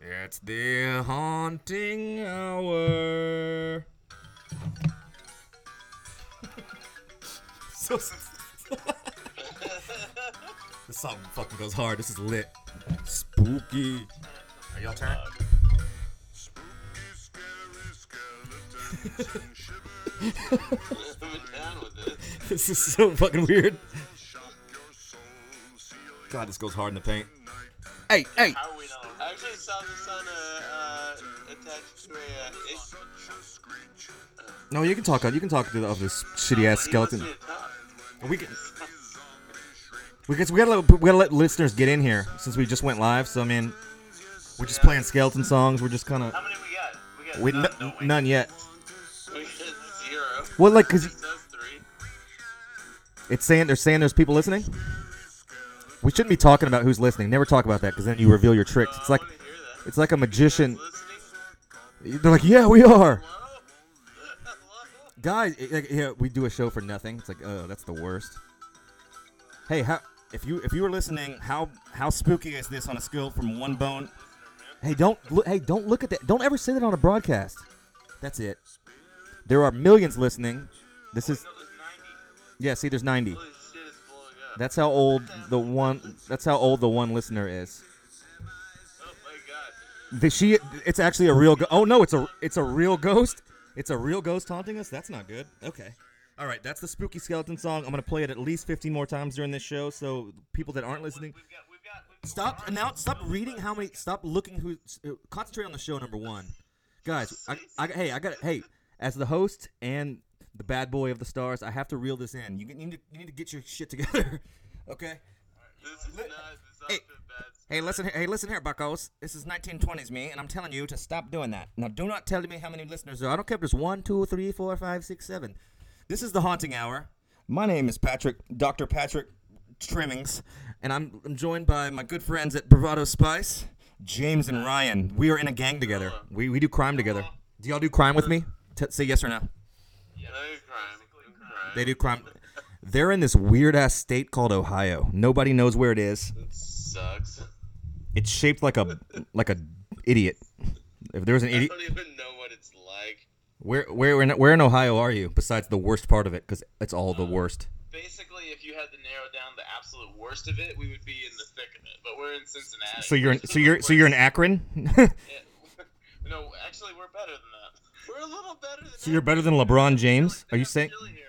It's the haunting hour. This song fucking goes hard. This is lit. Spooky. Are y'all turn? Spooky, scary skeletons and shivers. This is so fucking weird. God, this goes hard in the paint. Hey, hey. I actually saw this on attached to a. No, you can talk. You can talk to the this shitty ass skeleton. We gotta let listeners get in here since we just went live. So I mean, we're just playing skeleton songs. We're just kind of. How many we got? None yet. We got zero. Well, like, cause it's saying there's people listening. We shouldn't be talking about who's listening. Never talk about that, because then you reveal your tricks. It's like a magician. They're like, yeah, we are. Guys, yeah, we do a show for nothing. It's like, oh, that's the worst. Hey, if you were listening, how spooky is this on a scale from one bone? Hey, don't look at that. Don't ever say that on a broadcast. That's it. There are millions listening. This is. Yeah, see, there's 90. That's how old the one listener is. Oh my God! It's actually a real. Oh no! It's a real ghost. It's a real ghost haunting us. That's not good. Okay. All right. That's the spooky skeleton song. I'm gonna play it at least 15 more times during this show. So people that aren't listening, stop looking who. Concentrate on the show number one, guys. Hey, as the host and the bad boy of the stars, I have to reel this in. You need to get your shit together, okay? Hey, listen here, buckos. This is 1920s me, and I'm telling you to stop doing that. Now, do not tell me how many listeners there are. I don't care if there's 1, 2, 3, 4, 5, 6, 7. This is the Haunting Hour. My name is Dr. Patrick Trimmings, and I'm joined by my good friends at Bravado Spice, James and Ryan. We are in a gang together. We do crime together. Do y'all do crime with me? Say yes or no. Yeah, they do crime. They're in this weird-ass state called Ohio. Nobody knows where it is. It sucks. It's shaped like a idiot. If there was an idiot, I don't even know what it's like. Where in Ohio are you? Besides the worst part of it, because it's all the worst. Basically, if you had to narrow down the absolute worst of it, we would be in the thick of it. But we're in Cincinnati. So you're in Akron. Yeah. No, actually, we're better than that. We're a little better than. So you're better than LeBron James? Are you saying? Chilly here,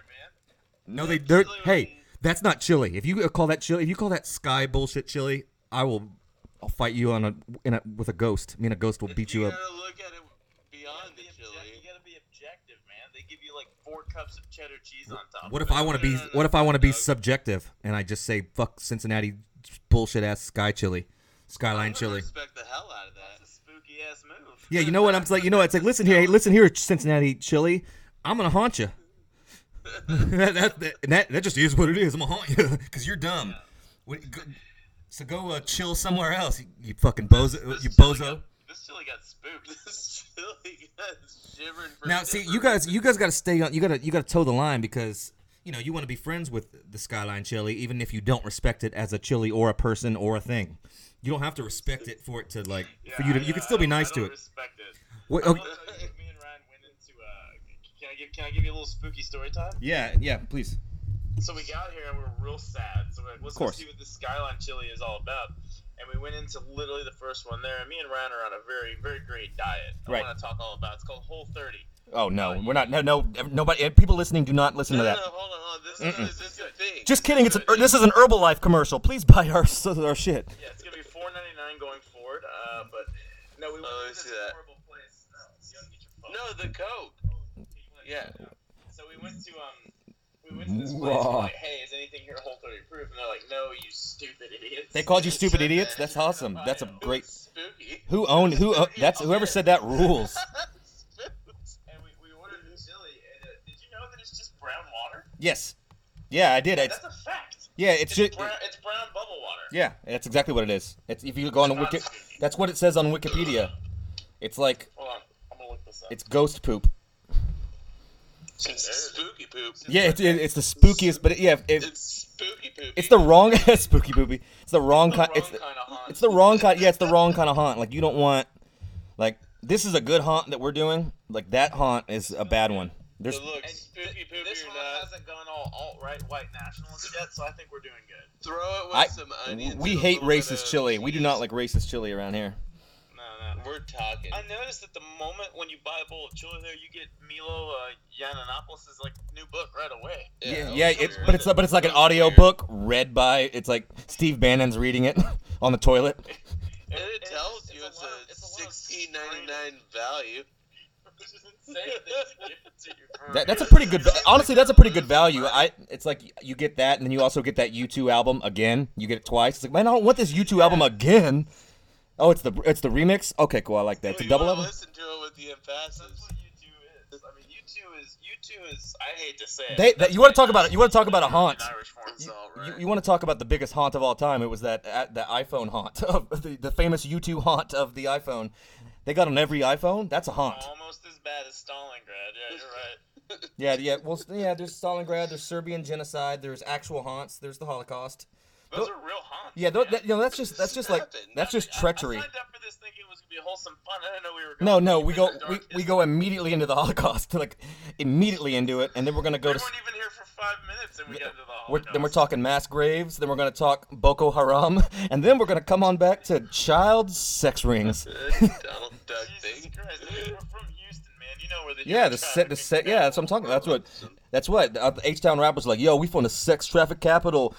man. No, they're. Hey, that's not chilly. If you call that chilly, if you call that sky bullshit chilly, I'll fight you with a ghost. Me and a ghost will beat you up. You gotta look at it beyond the chilly. You gotta be objective, man. They give you like 4 cups of cheddar cheese on top. What if I want to be subjective and I just say fuck Cincinnati bullshit ass sky chilly, skyline chilly? I respect the hell out of that. Ass move. Yeah, you know what I'm like. You know, it's like, listen here, Cincinnati chili. I'm gonna haunt you. that just is what it is. I'm gonna haunt you because you're dumb. Yeah. So go chill somewhere else. You fucking bozo. This chili got spooked. This chili got shivered. Now, see, you guys gotta stay on. You gotta toe the line because you know you want to be friends with the Skyline chili, even if you don't respect it as a chili or a person or a thing. You don't have to respect it for it to like. Yeah, for you to, you can still be nice to it. Respect it. What, okay. Me and Ryan went into. Can I give you a little spooky story time? Yeah, please. So we got here and we were real sad. So we're like, let's go see what this Skyline chili is all about. And we went into literally the first one there. And me and Ryan are on a very, very great diet. I want to talk all about. It's called Whole30. Oh no, we're not. No, nobody. People listening, do not listen to that. No, hold on. This is the thing. Just kidding. This is an Herbalife commercial. Please buy our shit. Yeah, it's gonna be $4.99 going forward. But no, we went to this horrible place. No, the Coke. Yeah. So we went to this place. And we're like, hey, is anything here Whole30 proof? And they're like, no, you stupid idiots. They called you stupid idiots. That's awesome. That's a great. Spooky. Whoever said that rules. Yes. Yeah, I did. Yeah, that's a fact. Yeah, it's brown bubble water. Yeah, that's exactly what it is. It's if you go on that's what it says on Wikipedia. It's like hold on, I'm gonna look this up. It's ghost poop. It's spooky poop. Yeah, it's the spookiest, but it's spooky poop. It's the wrong spooky poopy. It's the wrong kind of haunt. Like you don't want Like, this is a good haunt that we're doing. Like, that haunt is a bad one. There's this one hasn't gone all alt-right white nationalist yet, so I think we're doing good. Throw it with some onions. We hate racist chili. Cheese. We do not like racist chili around here. No. We're talking. I noticed that the moment when you buy a bowl of chili there, you get Milo Yiannopoulos' like new book right away. Yeah. It's like an audio book read by. It's like Steve Bannon's reading it on the toilet. It tells you it's a $16.99 value. That's a pretty good. Honestly, that's a pretty good value. It's like you get that, and then you also get that U2 album again. You get it twice. It's like, man, I don't want this U2 album again. Oh, it's the remix. Okay, cool. I like that. It's a double album. Listen to it with the emphasis. That's what U2 is. I mean, U2 is. I hate to say it. You want to talk about it? You want to talk about a haunt? You want to talk about the biggest haunt of all time? It was that iPhone haunt, the famous U2 haunt of the iPhone. They got on every iPhone. That's a haunt. Almost as bad as Stalingrad. Yeah, you're right. Yeah. Well, yeah. There's Stalingrad. There's Serbian genocide. There's actual haunts. There's the Holocaust. Those are real haunts. Yeah, that's just treachery. I signed up for this thinking it was gonna be wholesome fun. I didn't know we were going. We go immediately into the Holocaust, and then we're gonna go. We weren't even here for 5 minutes, and we got into the Holocaust. Then we're talking mass graves. Then we're gonna talk Boko Haram, and then we're gonna come on back to child sex rings. Donald Duck thing. Christ, I mean, we're from Houston, man. You know where they. Yeah, the set. Yeah, that's what I'm talking about. That's what. H Town rappers like, yo, we from the sex traffic capital.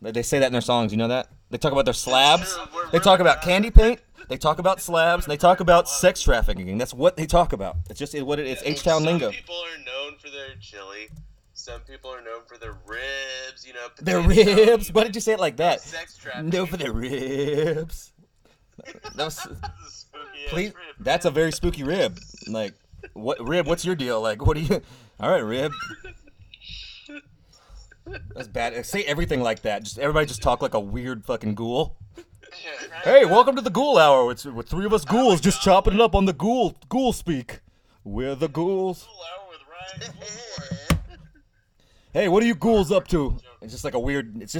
They say that in their songs, you know that? They talk about their slabs. They talk about candy paint. They talk about slabs. And they talk about sex trafficking. That's what they talk about. It's just what it is. H-Town lingo. Some people are known for their chili. Some people are known for their ribs, you know. Their ribs? Why did you say it like that? Sex trafficking. Known for their ribs. That's a very spooky rib. Like, what rib? What's your deal? Like, what do you... All right, rib. That's bad. Say everything like that. Just everybody just talk like a weird fucking ghoul. Hey, welcome to the Ghoul Hour. It's with three of us ghouls just chopping it up on the ghoul speak. We're the ghouls. Hey, what are you ghouls up to? It's just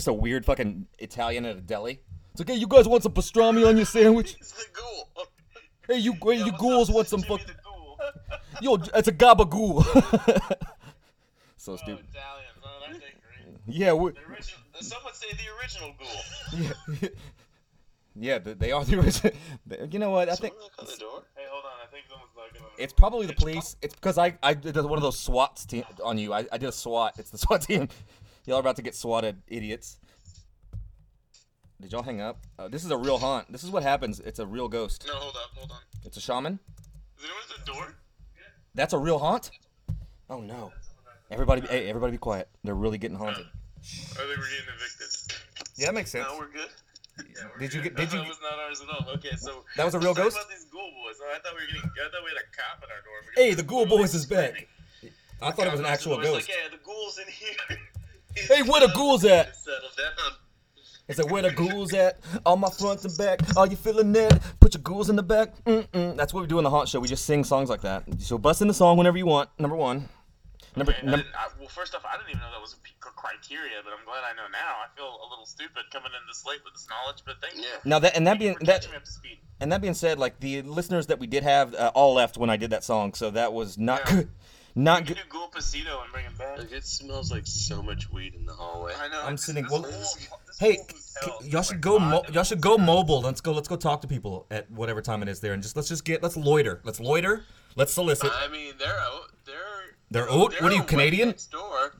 a weird fucking Italian at a deli. It's like, hey, you guys want some pastrami on your sandwich? It's the ghoul. Hey, you ghouls want some fucking? Yo, it's a gabagool. So stupid. Yeah, some would say the original ghoul. Yeah, they are the original. You know what? I think. Knock on the door? Hey, hold on. I think someone's knocking on the door. It's probably the police. It's because I did one of those SWATs on you. I did a SWAT. It's the SWAT team. Y'all are about to get swatted, idiots. Did y'all hang up? This is a real haunt. This is what happens. It's a real ghost. No, hold on. It's a shaman. Is anyone at the door? That's a real haunt? Oh no. Everybody be quiet. They're really getting haunted. I think we're getting evicted. Yeah, that makes sense. No, we're good. Yeah, did you? That was not ours at all. Okay, so that was a real ghost. About these ghoul boys. I thought we had a cop at our door. Hey, the ghoul boys is back. I thought it was an actual ghost. Like, yeah, the ghouls in here. Hey, where the ghouls at? Settle down. It's like, where the ghouls at? All my fronts and back. Are you feeling that? Put your ghouls in the back. That's what we do in the haunt show. We just sing songs like that. So bust in the song whenever you want. Number one. Well, first off, I didn't even know that was a criteria, but I'm glad I know now. I feel a little stupid coming in this late with this knowledge, but thank you. Yeah. Now that being said, like the listeners that we did have all left when I did that song, so that was not good. Not good. Go up Pasito and bring him back. Like, it smells like so much weed in the hallway. I know. I'm sitting. Well, hey, y'all should go mobile. Let's go talk to people at whatever time it is there, and let's loiter. Let's loiter. Let's solicit. I mean, they're old? What are you, Canadian? Look,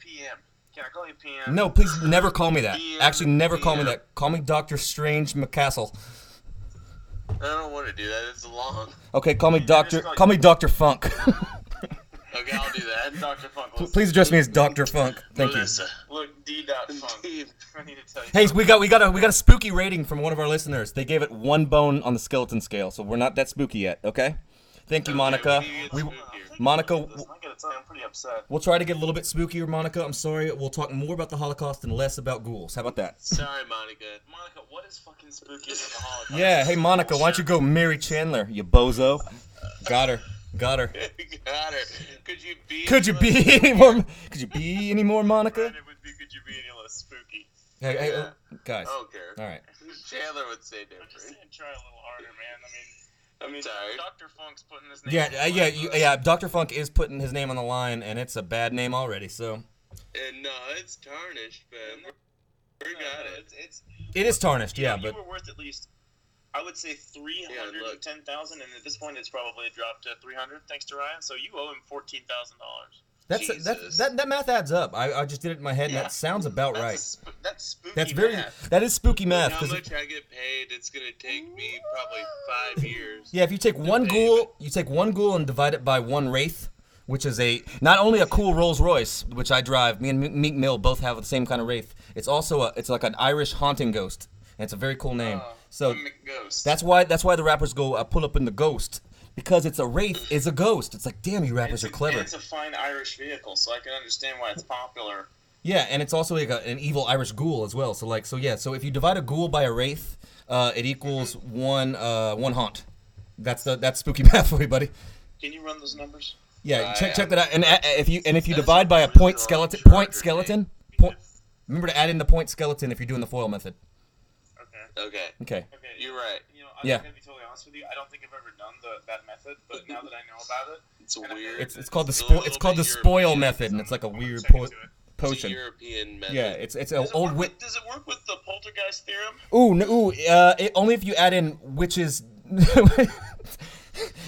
PM. Can I call you PM? No, please never call me that. PM, actually, never PM. Call me that. Call me Dr. Strange McCastle. I don't want to do that. It's long. Okay, call me Dr. Funk. Okay, I'll do that. Dr. Funk. Please address me as Dr. Funk. Thank you. Look, D. Funk. I need to tell you. Hey, we got a spooky rating from one of our listeners. They gave it one bone on the skeleton scale, so we're not that spooky yet, okay? Thank you, Monica. I'm pretty upset. We'll try to get a little bit spookier, Monica. I'm sorry. We'll talk more about the Holocaust and less about ghouls. How about that? Sorry, Monica. Monica, what is fucking spooky in the Holocaust? Yeah, hey, Monica, why don't you go marry Chandler, you bozo? Got her. Got her. Could you be any more Monica? It would be, could you be any less spooky? Hey, guys. I don't care. All right. Chandler would say different. I'm just saying, try a little harder, man. I mean, Dr. Funk's putting his name. Yeah. Dr. Funk is putting his name on the line, and it's a bad name already. So. No, it's tarnished, man. We got it. It is tarnished. Yeah, but you were worth at least, I would say, 310,000, and at this point, it's probably dropped to 300 thanks to Ryan. So you owe him $14,000. That math adds up. I just did it in my head, and that sounds about right. That's spooky. That is spooky math. How much I get paid, it's going to take me probably 5 years. Yeah, if you take one ghoul and divide it by one Wraith, which is not only a cool Rolls Royce, which I drive. Me and Meek Mill both have the same kind of Wraith. It's also it's like an Irish haunting ghost, and it's a very cool name. So that's why the rappers go pull up in the ghost. Because it's a Wraith, is a ghost. It's like, damn, you rappers are clever. It's a fine Irish vehicle, so I can understand why it's popular. Yeah, and it's also like an evil Irish ghoul as well. So if you divide a ghoul by a Wraith, it equals one haunt. That's spooky math for you, buddy. Can you run those numbers? Yeah, check that out. And if you divide by a point skeleton, remember to add in the point skeleton if you're doing the foil method. Okay. You're right. I'm going to be totally honest with you. I don't think I've ever done that method, but now that I know about it, it's weird. It's called the spoil method, and it's like a weird potion. It's a European method. Yeah, it's an old witch. Does it work with the poltergeist theorem? Only if you add in witches.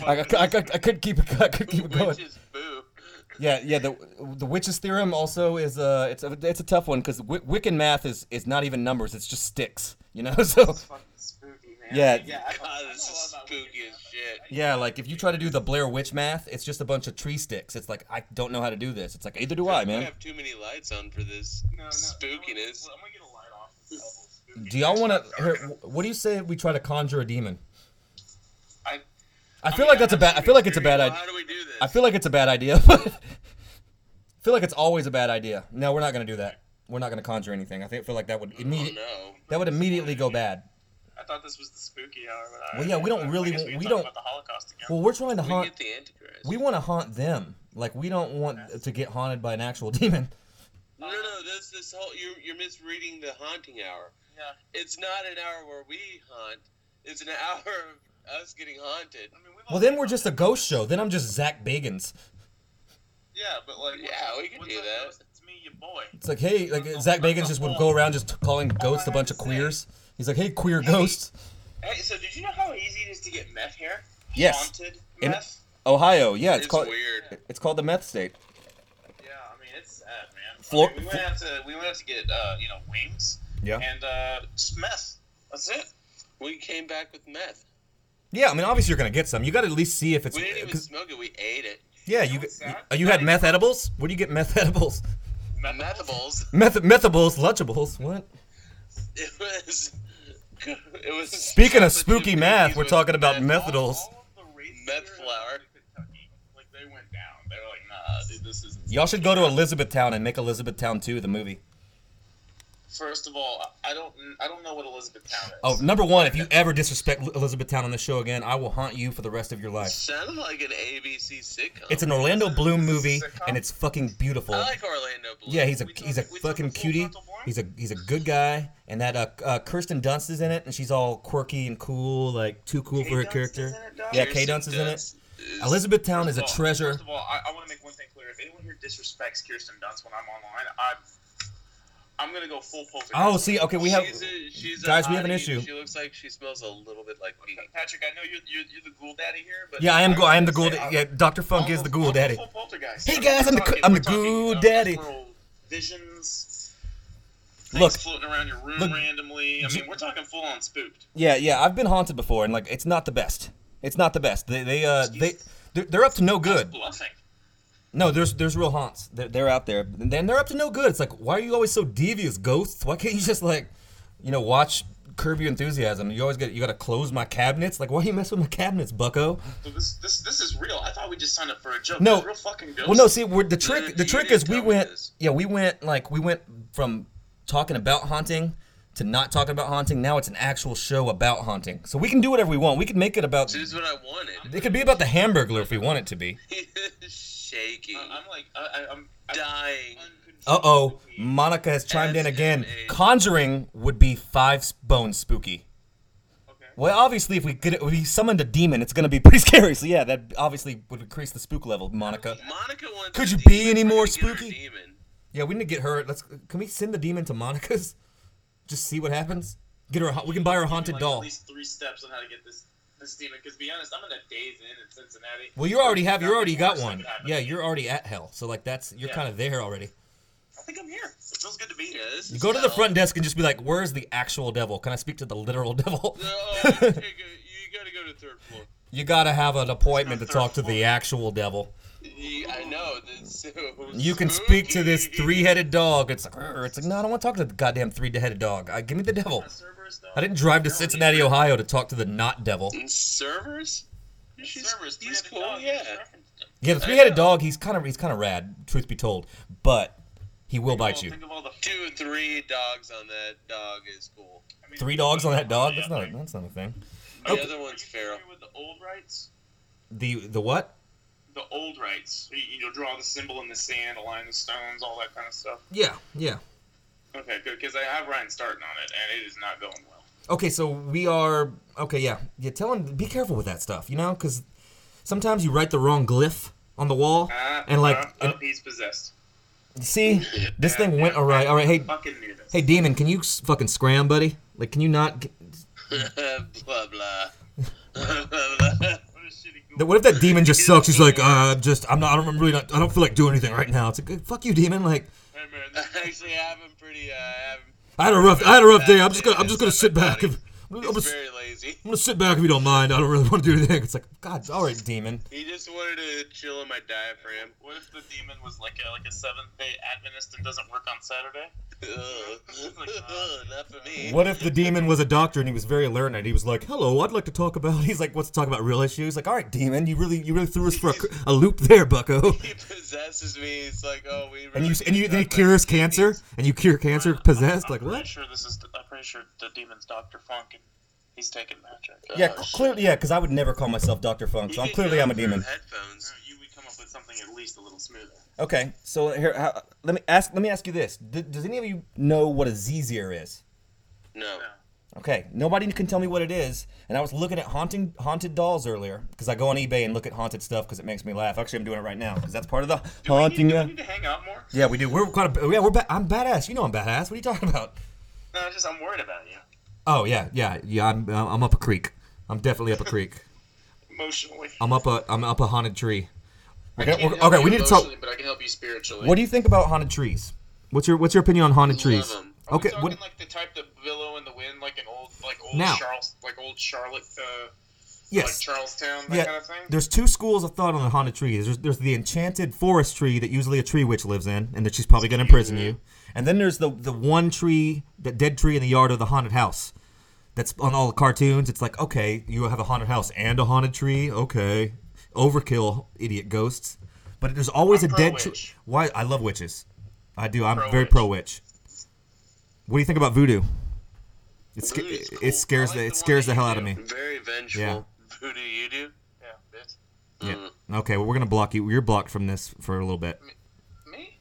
I could keep it going. Witches boo. Yeah. The witches theorem also is it's a tough one because Wiccan math is not even numbers. It's just sticks. You know, so. It's fucking spooky, man. Yeah, this is spooky as shit. Yeah, like if you try to do the Blair Witch math, it's just a bunch of tree sticks. It's like, I don't know how to do this. It's like, either do I, man. We have too many lights on for this spookiness. I'm gonna get a light off. Do y'all want to? What do you say if we try to conjure a demon? I feel like it's a bad idea. How do we do this? I feel like it's a bad idea. I feel like it's always a bad idea. No, we're not gonna do that. We're not going to conjure anything. I feel like that would immediately go bad. I thought this was the spooky hour. Well, yeah, we don't about the Holocaust again. Well, we're trying to haunt. We want to haunt them. Like we don't want to get haunted by an actual demon. No, that's this whole you're misreading the haunting hour. Yeah. It's not an hour where we haunt. It's an hour of us getting haunted. I mean, we're just a ghost show. Then I'm just Zach Bagans. Yeah, but we can do that. Your boy. It's like, hey, like Zach Bagans just would go around just calling ghosts a bunch of queers. He's like, hey, queer ghosts. Hey, so did you know how easy it is to get meth here? Yes. Haunted meth? In Ohio, yeah. It's weird. It's called the meth state. Yeah, I mean, it's sad, man. We went out to get, wings. Yeah. And just meth. That's it. We came back with meth. Yeah, I mean, obviously you're going to get some. You got to at least see if it's... We didn't even smoke it. We ate it. Yeah, you had meth edibles? Where do you get meth edibles? Methables. Methables, Lunchables. What? It was. Speaking of spooky math, we're talking about methables. Meth flower. Like they went down. They were like, nah, dude, this is. Y'all should go to Elizabethtown and make Elizabethtown 2 the movie. First of all, I don't know what Elizabethtown is. Oh, number one, if you ever disrespect Elizabethtown on the show again, I will haunt you for the rest of your life. It sounds like an ABC sitcom. It's an Orlando Bloom movie, and it's fucking beautiful. I like Orlando Bloom. Yeah, he's a fucking cutie. He's a good guy, and that Kirsten Dunst is in it, and she's all quirky and cool, like too cool for her character. Yeah, Kirsten Dunst is in it. Elizabethtown is a treasure. First of all, I want to make one thing clear: if anyone here disrespects Kirsten Dunst when I'm online, I'm gonna go full poltergeist. Oh, see, okay, we have an issue. She looks like she smells a little bit like me. Patrick, I know you're the ghoul daddy here, but yeah, I am the ghoul. Yeah, Dr. Funk is the ghoul daddy. Full poltergeist. Hey guys, I'm the ghoul daddy. Visions. Look, floating around your room randomly. I mean, we're talking full on spooked. Yeah, I've been haunted before, and like it's not the best. It's not the best. They're up to no good. That's bluffing. No, there's real haunts. They're out there. And then they're up to no good. It's like, why are you always so devious, ghosts? Why can't you just watch Curb Your Enthusiasm? You gotta close my cabinets. Like, why are you messing with my cabinets, bucko? So this is real. I thought we just signed up for a joke. No, it's real fucking ghosts. Well, no. See, the trick is we went from talking about haunting to not talking about haunting. Now it's an actual show about haunting. So we can do whatever we want. We can make it about. This is what I wanted. It could be about the Hamburglar if we want it to be. Shaking. I'm dying. Uh-oh, Monica has chimed in again. Conjuring would be 5 bones spooky. Okay. Well, obviously, if we summoned a demon, it's going to be pretty scary. So, yeah, that obviously would increase the spook level, Monica. Monica wants Could you be any more spooky? Yeah, we need to get her. Can we send the demon to Monica's? Just see what happens? Get her. We can buy her a haunted doll. At least 3 steps on how to get this demon. Because, to be honest, I'm in a day's inn in Cincinnati. Well, you already got one. Yeah, you're already at hell. So, you're kind of there already. I think I'm here. It feels good to be here. You go to the front desk and just be like, where's the actual devil? Can I speak to the literal devil? No, you gotta go to the 3rd floor. You gotta have an appointment to talk to the actual devil. I know. So you can speak to this 3-headed dog. It's like, no, I don't want to talk to the goddamn 3-headed dog. Give me the devil. I didn't drive to Cincinnati, Ohio to talk to the not devil. Cerberus? He's cool, yeah. Yeah, the 3-headed dog, he's kind of rad, truth be told. But... he will bite you. Think of all the 2 or 3 dogs on that dog is cool. 3 dogs on that dog? That's not a thing. The other one's feral. With the old rites? The what? The old rites. You'll draw the symbol in the sand, align the stones, all that kind of stuff. Yeah, yeah. Okay, good, because I have Ryan starting on it, and it is not going well. Okay, so we are... okay, yeah. Yeah, tell him, be careful with that stuff, you know? Because sometimes you write the wrong glyph on the wall, he's possessed. See, this thing went awry. All right, hey, demon, can you fucking scram, buddy? Can you not? Blah blah. What if that demon just sucks? He's like, I don't feel like doing anything right now. It's like, fuck you, demon. Like, hey man, actually, I had a rough day. I'm just gonna sit back. He's very lazy. I'm gonna sit back if you don't mind. I don't really want to do anything. It's like, God, all right, demon. He just wanted to chill on my diaphragm. What if the demon was like a Seventh-day Adventist and doesn't work on Saturday? Not for me. What if the demon was a doctor and he was very learned? And he was like, "Hello, I'd like to talk about." He's like, "What's to talk about? Real issues?" Like, all right, demon, you really threw us for a loop there, Bucko. He possesses me. It's like, oh, we. Really and then he cures cancer, and you cure cancer possessed. I'm pretty sure the demon's Dr. Funk. And he's taking magic. Clearly, yeah, because I would never call myself Dr. Funk, so I'm a demon. Headphones. You would come up with something at least a little smoother. Okay, so here, let me ask you this: does any of you know what a zizir is? No. Okay, nobody can tell me what it is, and I was looking at haunted dolls earlier because I go on eBay and look at haunted stuff because it makes me laugh. Actually, I'm doing it right now because that's part of the haunting. Do we need to hang out more? Yeah, we do. I'm badass. You know I'm badass. What are you talking about? No, I'm worried about you. Oh, yeah, I'm up a creek. I'm definitely up a creek. Emotionally. I'm up a haunted tree. We need to talk. But I can help you spiritually. What do you think about haunted trees? What's your opinion on haunted trees? Love them. Are we talking like the type that billow in the wind, like an old Charlotte, Charlestown, that kind of thing? There's 2 schools of thought on the haunted trees. There's the enchanted forest tree that usually a tree witch lives in, and that she's probably going to imprison you. And then there's the one tree, the dead tree in the yard of the haunted house. That's on all the cartoons. It's like, okay, you have a haunted house and a haunted tree. Okay. Overkill, idiot ghosts. But there's always a dead tree. Why? I love witches. I do. I'm very pro-witch. What do you think about voodoo? It scares the hell out of me. Very vengeful. Yeah. Voodoo you do? Yeah, bitch. Yeah. Mm. Okay, well, we're going to block you. You're blocked from this for a little bit.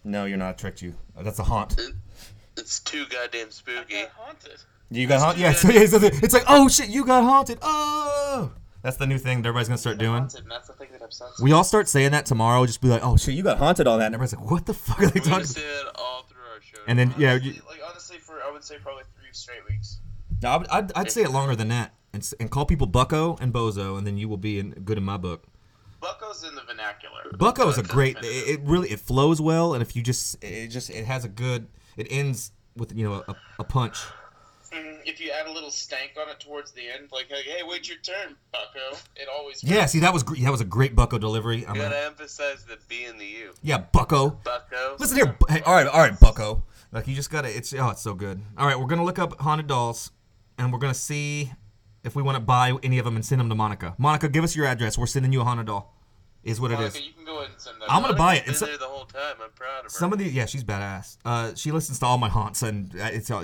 No, you're not. I tricked you. That's a haunt. It's too goddamn spooky. I got haunted. You got haunted? Yeah. So it's like, oh shit, you got haunted. Oh! That's the new thing that everybody's going to start doing. Haunted, and that's the thing that upsets me. We all start saying that tomorrow. Just be like, oh shit, you got haunted on that. And everybody's like, what the fuck are they talking about? We said all through our show. And then, yeah. Honestly, I would say probably 3 straight weeks. No, I'd say it longer than that. And call people Bucko and Bozo, and then you will be good in my book. Bucko's in the vernacular. Bucko's a great. It flows well, and if you it has a good. It ends with a punch. If you add a little stank on it towards the end, like, hey, wait your turn, Bucko. It always. Yeah, works. See, that was a great Bucko delivery. You gotta emphasize the B and the U. Yeah, Bucko. Bucko. Listen here, hey, all right, Bucko. Like you just gotta. It's so good. All right, we're gonna look up haunted dolls, and we're gonna see. If we want to buy any of them and send them to Monica. Monica, give us your address. We're sending you a haunted doll. Is what Monica, it is. You can go ahead and send that. I'm going to buy it. It's been there the whole time. I'm proud of her. She's badass. She listens to all my haunts, and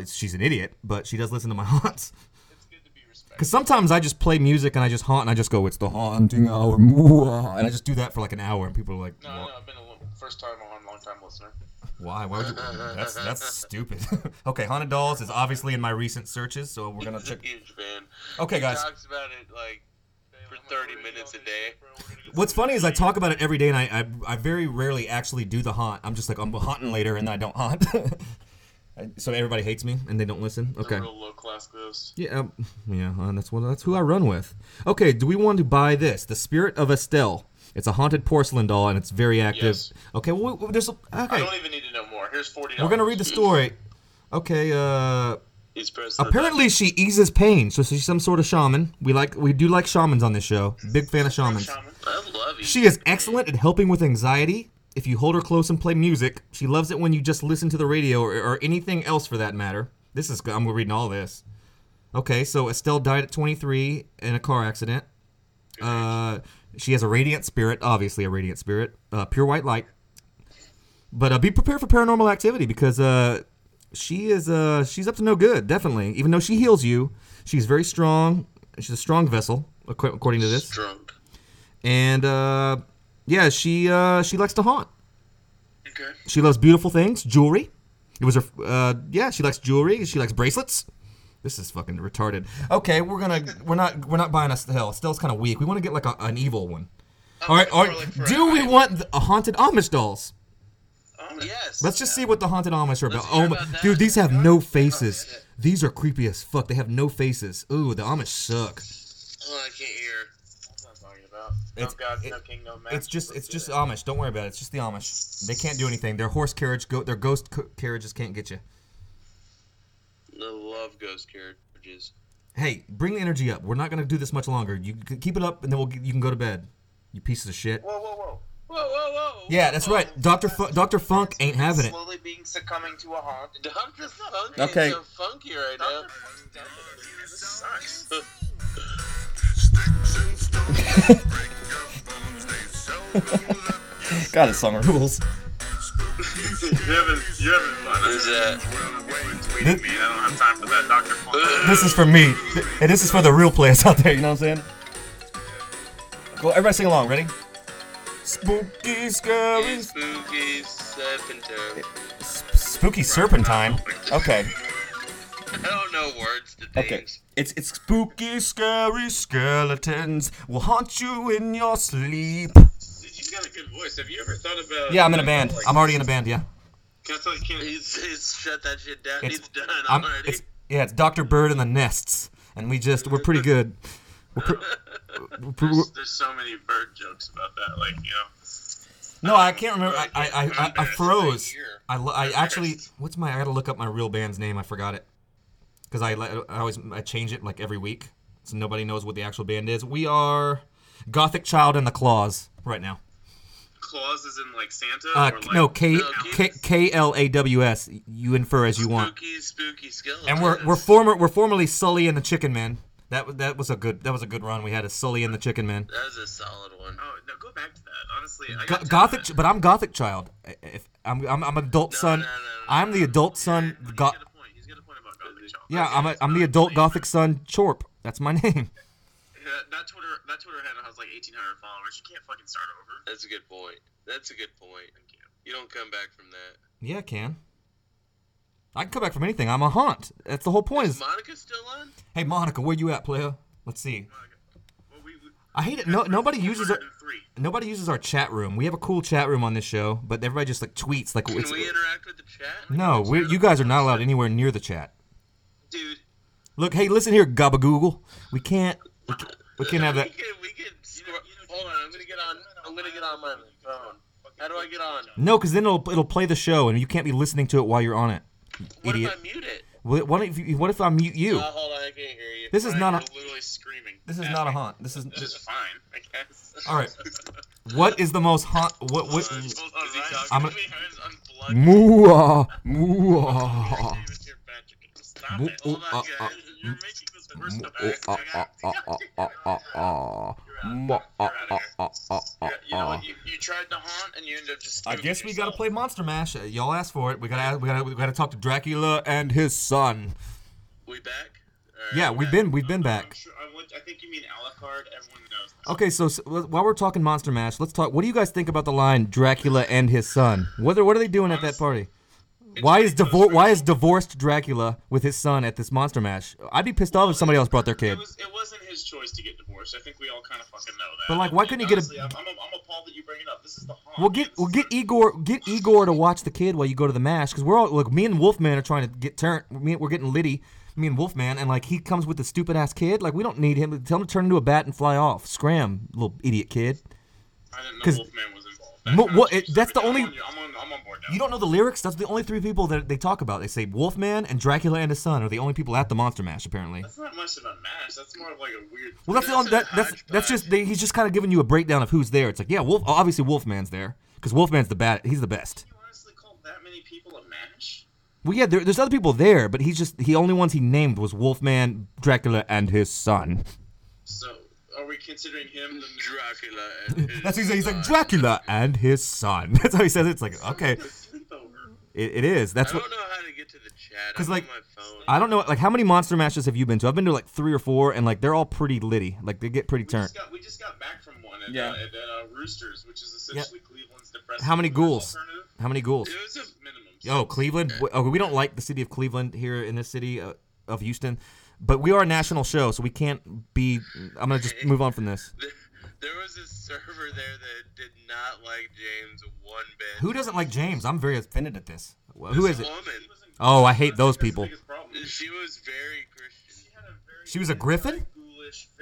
she's an idiot, but she does listen to my haunts. It's good to be respected. Because sometimes I just play music, and I just haunt, and I just go, it's the haunting hour. And I just do that for like an hour, and people are like, no, I've been a first-time, long-time listener. Why? Why would you? That's stupid. Okay, Haunted Dolls is obviously in my recent searches, so we're gonna check. Huge fan. Okay, guys. He talks about it like for 30 minutes a day. What's funny is I talk about it every day, and I very rarely actually do the haunt. I'm just like, I'm haunting later, and I don't haunt. So everybody hates me and they don't listen. Okay. Real low class ghost. Yeah, that's who I run with. Okay, do we want to buy this? The Spirit of Estelle. It's a haunted porcelain doll and it's very active. Yes. Okay, well, there's. Okay. I don't even need to know more. Here's $40. We're gonna read the story. Okay. Apparently, she eases pain, so she's some sort of shaman. We do like shamans on this show. Big fan of shamans. I love you. She is excellent at helping with anxiety. If you hold her close and play music, she loves it when you just listen to the radio or anything else for that matter. This is good. I'm reading all this. Okay, so Estelle died at 23 in a car accident. She has a radiant spirit, obviously a radiant spirit, pure white light. But be prepared for paranormal activity because she's up to no good, definitely. Even though she heals you, she's very strong. She's a strong vessel, according to this. Strong. And... yeah, she likes to haunt. Okay. She loves beautiful things, jewelry. It was her. She likes jewelry. She likes bracelets. This is fucking retarded. Okay, we're not buying Estelle. Estelle's kind of weak. We want to get like an evil one. All right. Do we want a haunted Amish dolls? Yes. Let's just see what the haunted Amish are about. Oh my, dude, these have no faces. These are creepy as fuck. They have no faces. Ooh, the Amish suck. Oh, I can't hear. It's just Amish. Don't worry about it. It's just the Amish. They can't do anything. Their horse carriage, their ghost carriages can't get you. I love ghost carriages. Hey, bring the energy up. We're not gonna do this much longer. You keep it up, and then you can go to bed. You pieces of shit. Whoa. Yeah, that's right. Dr. Funk ain't having it. Slowly being succumbing to a haunt. Dr. Funk is so funky right now. Dr. Funk's down there. This sucks. God, this song rules. Who's that? I don't have time for that, Dr. Funk. This is for me. And this is for the real players out there, you know what I'm saying? Cool, everybody sing along, ready? Spooky, scary. Spooky serpentine. Spooky serpentine? Okay. I don't know words to things. Okay. It's spooky, scary skeletons will haunt you in your sleep. He's got a good voice. Have you ever thought about... Yeah, I'm in a band. I'm already in a band, yeah. He's shut that shit down. He's done already. It's Dr. Bird and the Nests. And we're pretty good. There's so many bird jokes about that, like, you know. No, I can't remember. I froze. I actually... What's I gotta look up my real band's name. I forgot it. Because I always change it like every week, so nobody knows what the actual band is. We are Gothic Child and the Claws right now. Claws is in like Santa? Or like, no, K-L-A-W-S. You infer as you want. Spooky skeleton. And we're formerly Sully and the Chicken Man. That was a good run we had as Sully and the Chicken Man. That was a solid one. Oh no, go back to that. Honestly, I got Gothic, but I'm Gothic Child. If I'm adult son. I'm the adult son. Yeah, I'm the adult Gothic son, Chorp. That's my name. Yeah, that Twitter handle has like 1,800 followers. You can't fucking start over. That's a good point. Thank you. You don't come back from that. Yeah, I can. I can come back from anything. I'm a haunt. That's the whole point. Is Monica still on? Hey, Monica, where you at, player? Let's see. Well, I hate it. No, nobody uses our chat room. We have a cool chat room on this show, but everybody just like tweets. Like, can we interact with the chat? No, you guys are not allowed anywhere near the chat. Dude. Look, hey, listen here, Gabagoogle. We can't have that. Hold on, I'm gonna get on my phone. How do I get on? No, because then it'll play the show, and you can't be listening to it while you're on it. What if I mute it? What if I mute you? Hold on, I can't hear you. This is not a... literally screaming. This is not a haunt. This is fine, I guess. All right. What is the most haunt... What... Mooah. Stop it. Hold on, guys. You're making this worse than I. You tried to haunt and you ended up just. I guess we gotta play Monster Mash. Y'all asked for it. We gotta talk to Dracula and his son. We back? Right, yeah, okay. We've been back. Sure, I think you mean a la carte. Everyone knows that. Okay, so while we're talking Monster Mash, let's talk. What do you guys think about the line Dracula and his son? What are they doing at that party? Why is divorced Dracula with his son at this Monster Mash? I'd be pissed off if somebody else brought their kid. It wasn't his choice to get divorced. I think we all kind of fucking know that. But like, why couldn't he get a? I'm appalled that you bring it up. This is the haunt. We'll get Igor to watch the kid while you go to the mash, because we're all like, me and Wolfman are trying to get turned. We're getting litty. Me and Wolfman, and like he comes with the stupid ass kid. Like we don't need him. Tell him to turn into a bat and fly off. Scram, little idiot kid. I didn't know Wolfman was involved. I'm on board now. You don't know the lyrics? That's the only three people that they talk about. They say Wolfman and Dracula and his son are the only people at the Monster Mash, apparently. That's not much of a mash. That's more of like a weird. Well, he's just kind of giving you a breakdown of who's there. It's like, yeah, obviously Wolfman's there because Wolfman's the bat. He's the best. Can you honestly call that many people a mash? Well, yeah, there's other people there, but the only ones he named was Wolfman, Dracula, and his son. So, are we considering him the Dracula and his son? He's like, Dracula and his son. That's how he says it. It's like, okay. It is. That's I don't know how to get to the chat. Because, like, my phone. I don't know, like, how many Monster Mashes have you been to? I've been to, like, 3 or 4, and, like, they're all pretty litty. Like, they get pretty turned. We just got back from one at Roosters, which is essentially Cleveland's depressing. How many ghouls? It was a minimum. Oh, Cleveland. Okay, we don't like the city of Cleveland here in this city of Houston, but we are a national show, so we can't be. I'm going to just move on from this. There was a server there that did not like James one bit. Who doesn't like James? I'm very offended at this. Who is it? Oh, I hate those people. She was very Christian. She was a Griffin?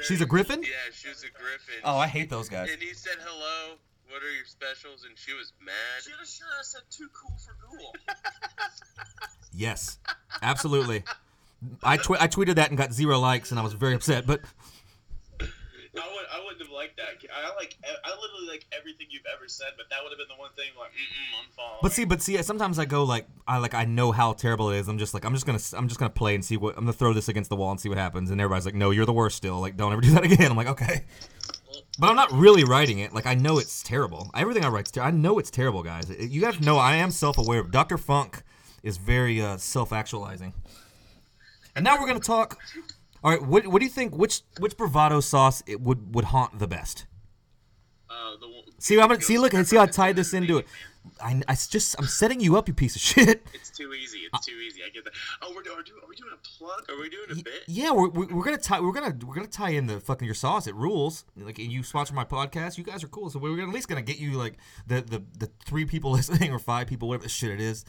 She's a Griffin? Yeah, she was a Griffin. Oh, I hate those guys. And he said hello. What are your specials? And she was mad. She had a shirt that said "Too cool for Google." Yes, absolutely. I tweeted that and got 0 likes, and I was very upset. But I wouldn't have liked that. I literally like everything you've ever said, but that would have been the one thing like I'm following. But see, sometimes I go like I know how terrible it is. I'm just gonna play and see what I'm gonna throw this against the wall and see what happens. And everybody's like, "No, you're the worst still. Like, don't ever do that again." I'm like, okay. But I'm not really writing it. Like, I know it's terrible. Everything I write's terrible. I know it's terrible, guys. You guys know I am self-aware. Dr. Funk is very self-actualizing. And now we're going to talk. All right, what do you think? Which bravado sauce it would haunt the best? See how I tied this into it. I'm setting you up, you piece of shit. It's too easy. I get that. Oh, are we doing a plug? Are we doing a bit? Yeah, we're gonna tie in the fucking your sauce. It rules. Like, and you sponsor my podcast. You guys are cool. So we're at least gonna get you like the 3 people listening or 5 people, whatever the shit it is.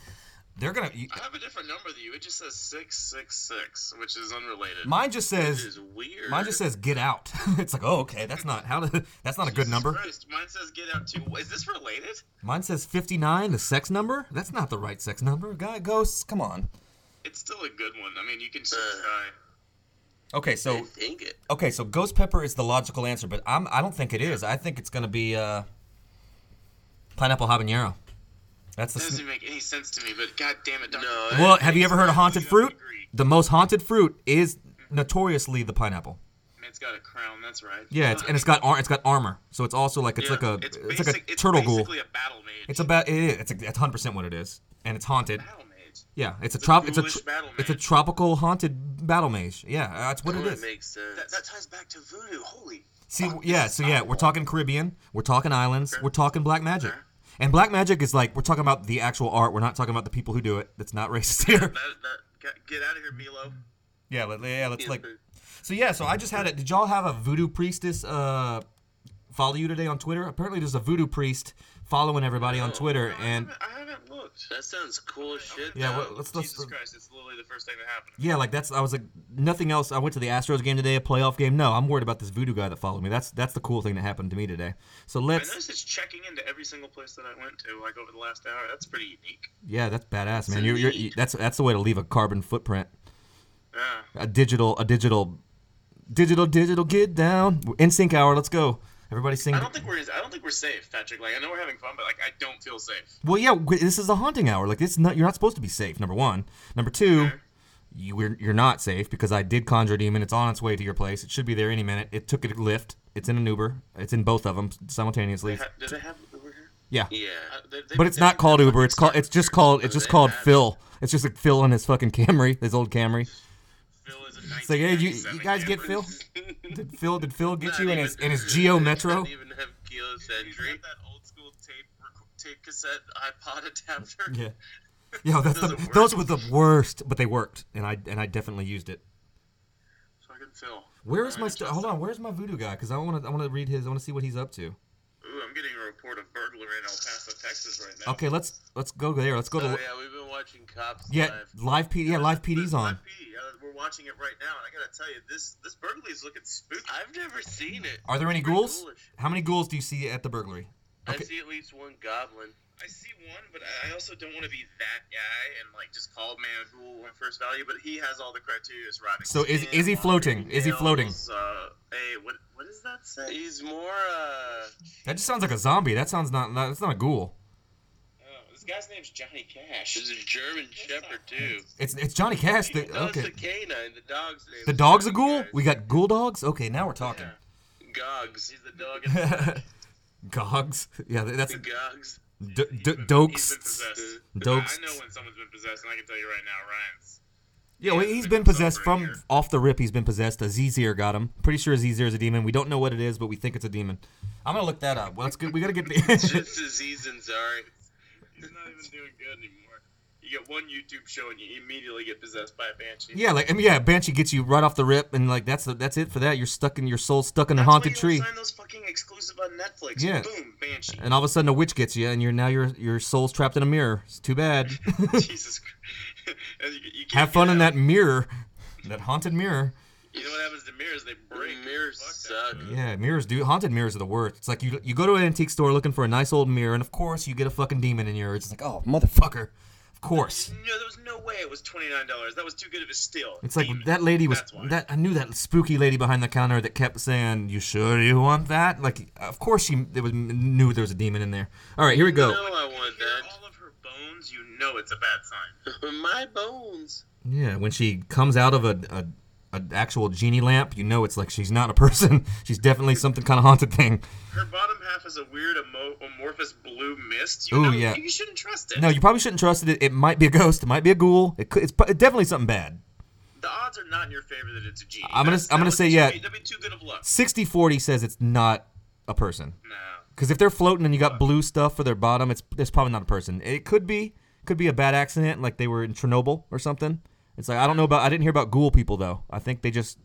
They're gonna. I have a different number than you. It just says 666, which is unrelated. Mine just says. Which is weird. Mine just says get out. It's like, oh, okay, that's not a good number. Christ, mine says get out too. Is this related? Mine says 59, the sex number. That's not the right sex number. God, ghosts, come on. It's still a good one. I mean, you can still try. Okay, so. I think it. Okay, so ghost pepper is the logical answer, but I don't think it is. I think it's gonna be pineapple habanero. That doesn't make any sense to me, but god damn it, Doctor. No, well, have you ever heard of haunted fruit? The most haunted fruit is notoriously the pineapple. It's got a crown, that's right. Yeah, it's got armor, so it's also like it's like a turtle ghoul. It's basically a battle mage. It's 100% what it is, and it's haunted. Battle mage. Yeah, it's a tropical haunted battle mage. Yeah, that's what it is. Makes sense. That ties back to voodoo. Holy. See, yeah, so yeah, we're talking Caribbean, we're talking islands, We're talking black magic. And black magic is like, we're talking about the actual art. We're not talking about the people who do it. That's not racist here. Get out of here, Milo. Yeah, let's like. So, yeah, so I just had it. Did y'all have a voodoo priestess follow you today on Twitter? Apparently there's a voodoo priest following everybody on Twitter. I haven't looked. That sounds cool as shit. Yeah, well, let's Jesus Christ, it's literally the first thing that happened. Yeah, like I was like, nothing else. I went to the Astros game today, a playoff game. No, I'm worried about this voodoo guy that followed me. That's the cool thing that happened to me today. So I noticed it's checking into every single place that I went to, like over the last hour. That's pretty unique. Yeah, that's badass, man. That's the way to leave a carbon footprint. Yeah. A digital get down. NSYNC hour, let's go. Everybody sing. I don't think we're safe, Patrick. Like, I know we're having fun, but like, I don't feel safe. Well, yeah, this is a haunting hour. Like, you're not supposed to be safe. Number one. Number two, okay. You're not safe because I did conjure a demon. It's on its way to your place. It should be there any minute. It took a Lyft. It's in an Uber. It's in both of them simultaneously. Do they have Uber here? Yeah. Yeah. But it's not called Uber. It's just called Phil. It's just like Phil and his fucking Camry, his old Camry. Phil is a It's like, hey, you guys get Phil? Did Phil get you in his Geo Metro? Didn't even have heliocentric. That old school tape cassette iPod adapter. Yeah. Yo, those were the worst, but they worked, and I definitely used it. Fucking Phil. Where's my voodoo guy? Because I want to read his. I want to see what he's up to. Ooh, I'm getting a report of burglary in El Paso, Texas, right now. Okay, let's go there. Let's go to. Oh yeah, we've been watching Cops. Yeah, live PD. Yeah, live PD's on. Live PD. We're watching it right now, and I gotta tell you, this burglary is looking spooky. I've never seen it. Are there any ghouls? Ghoulish. How many ghouls do you see at the burglary? Okay. I see at least one goblin. I see one, but I also don't want to be that guy and like just call man a ghoul on first value. But he has all the criteria, right? So is he floating? Is he floating? Hey, what does that say? He's more. That just sounds like a zombie. That sounds not. That's not a ghoul. Oh, this guy's name's Johnny Cash. He's a German Shepherd too. It's Johnny Cash. The canine. The dog's name. The dog's a ghoul. Guys. We got ghoul dogs. Okay, now we're talking. Yeah. Gogs. He's the dog. And Gogs. Yeah, that's the Gogs. Dokes. I know when someone's been possessed, and I can tell you right now, Ryan's. Yeah, well, he's been possessed from here. Off the rip. He's been possessed. A Zeezir got him. Pretty sure a Zeezir is a demon. We don't know what it is, but we think it's a demon. I'm gonna look that up. Well, that's good. We gotta get the. It's just disease and sorry. He's not even doing good anymore. You get one YouTube show and you immediately get possessed by a banshee. Yeah, banshee gets you right off the rip, and like that's it for that. You're stuck in your soul, stuck in a haunted tree. That's why you sign those fucking exclusive on Netflix. Yeah. Boom, banshee. And all of a sudden a witch gets you, and you're now your soul's trapped in a mirror. It's too bad. Jesus Christ. You have fun in that mirror, that haunted mirror. You know what happens to mirrors? They break. Mirrors suck. Yeah, mirrors do. Haunted mirrors are the worst. It's like you go to an antique store looking for a nice old mirror, and of course you get a fucking demon in yours. It's like, oh motherfucker. Of course. No, there was no way it was $29. That was too good of a steal. It's like that lady was that. I knew that spooky lady behind the counter that kept saying, "You sure you want that?" Like, of course she knew there was a demon in there. All right, here we go. No, I want that. All of her bones, you know it's a bad sign. My bones. Yeah, when she comes out of an actual genie lamp, you know it's like she's not a person. She's definitely some kind of haunted thing. Her bottom half is a weird amorphous blue mist. You know, yeah. You shouldn't trust it. No, you probably shouldn't trust it. It might be a ghost. It might be a ghoul. It's definitely something bad. The odds are not in your favor that it's a genie. I'm gonna say yeah. That'd be too good of luck. 60-40 says it's not a person. No. Because if they're floating and you got blue stuff for their bottom, it's probably not a person. It could be a bad accident, like they were in Chernobyl or something. It's like, I didn't hear about ghoul people, though. I think they just,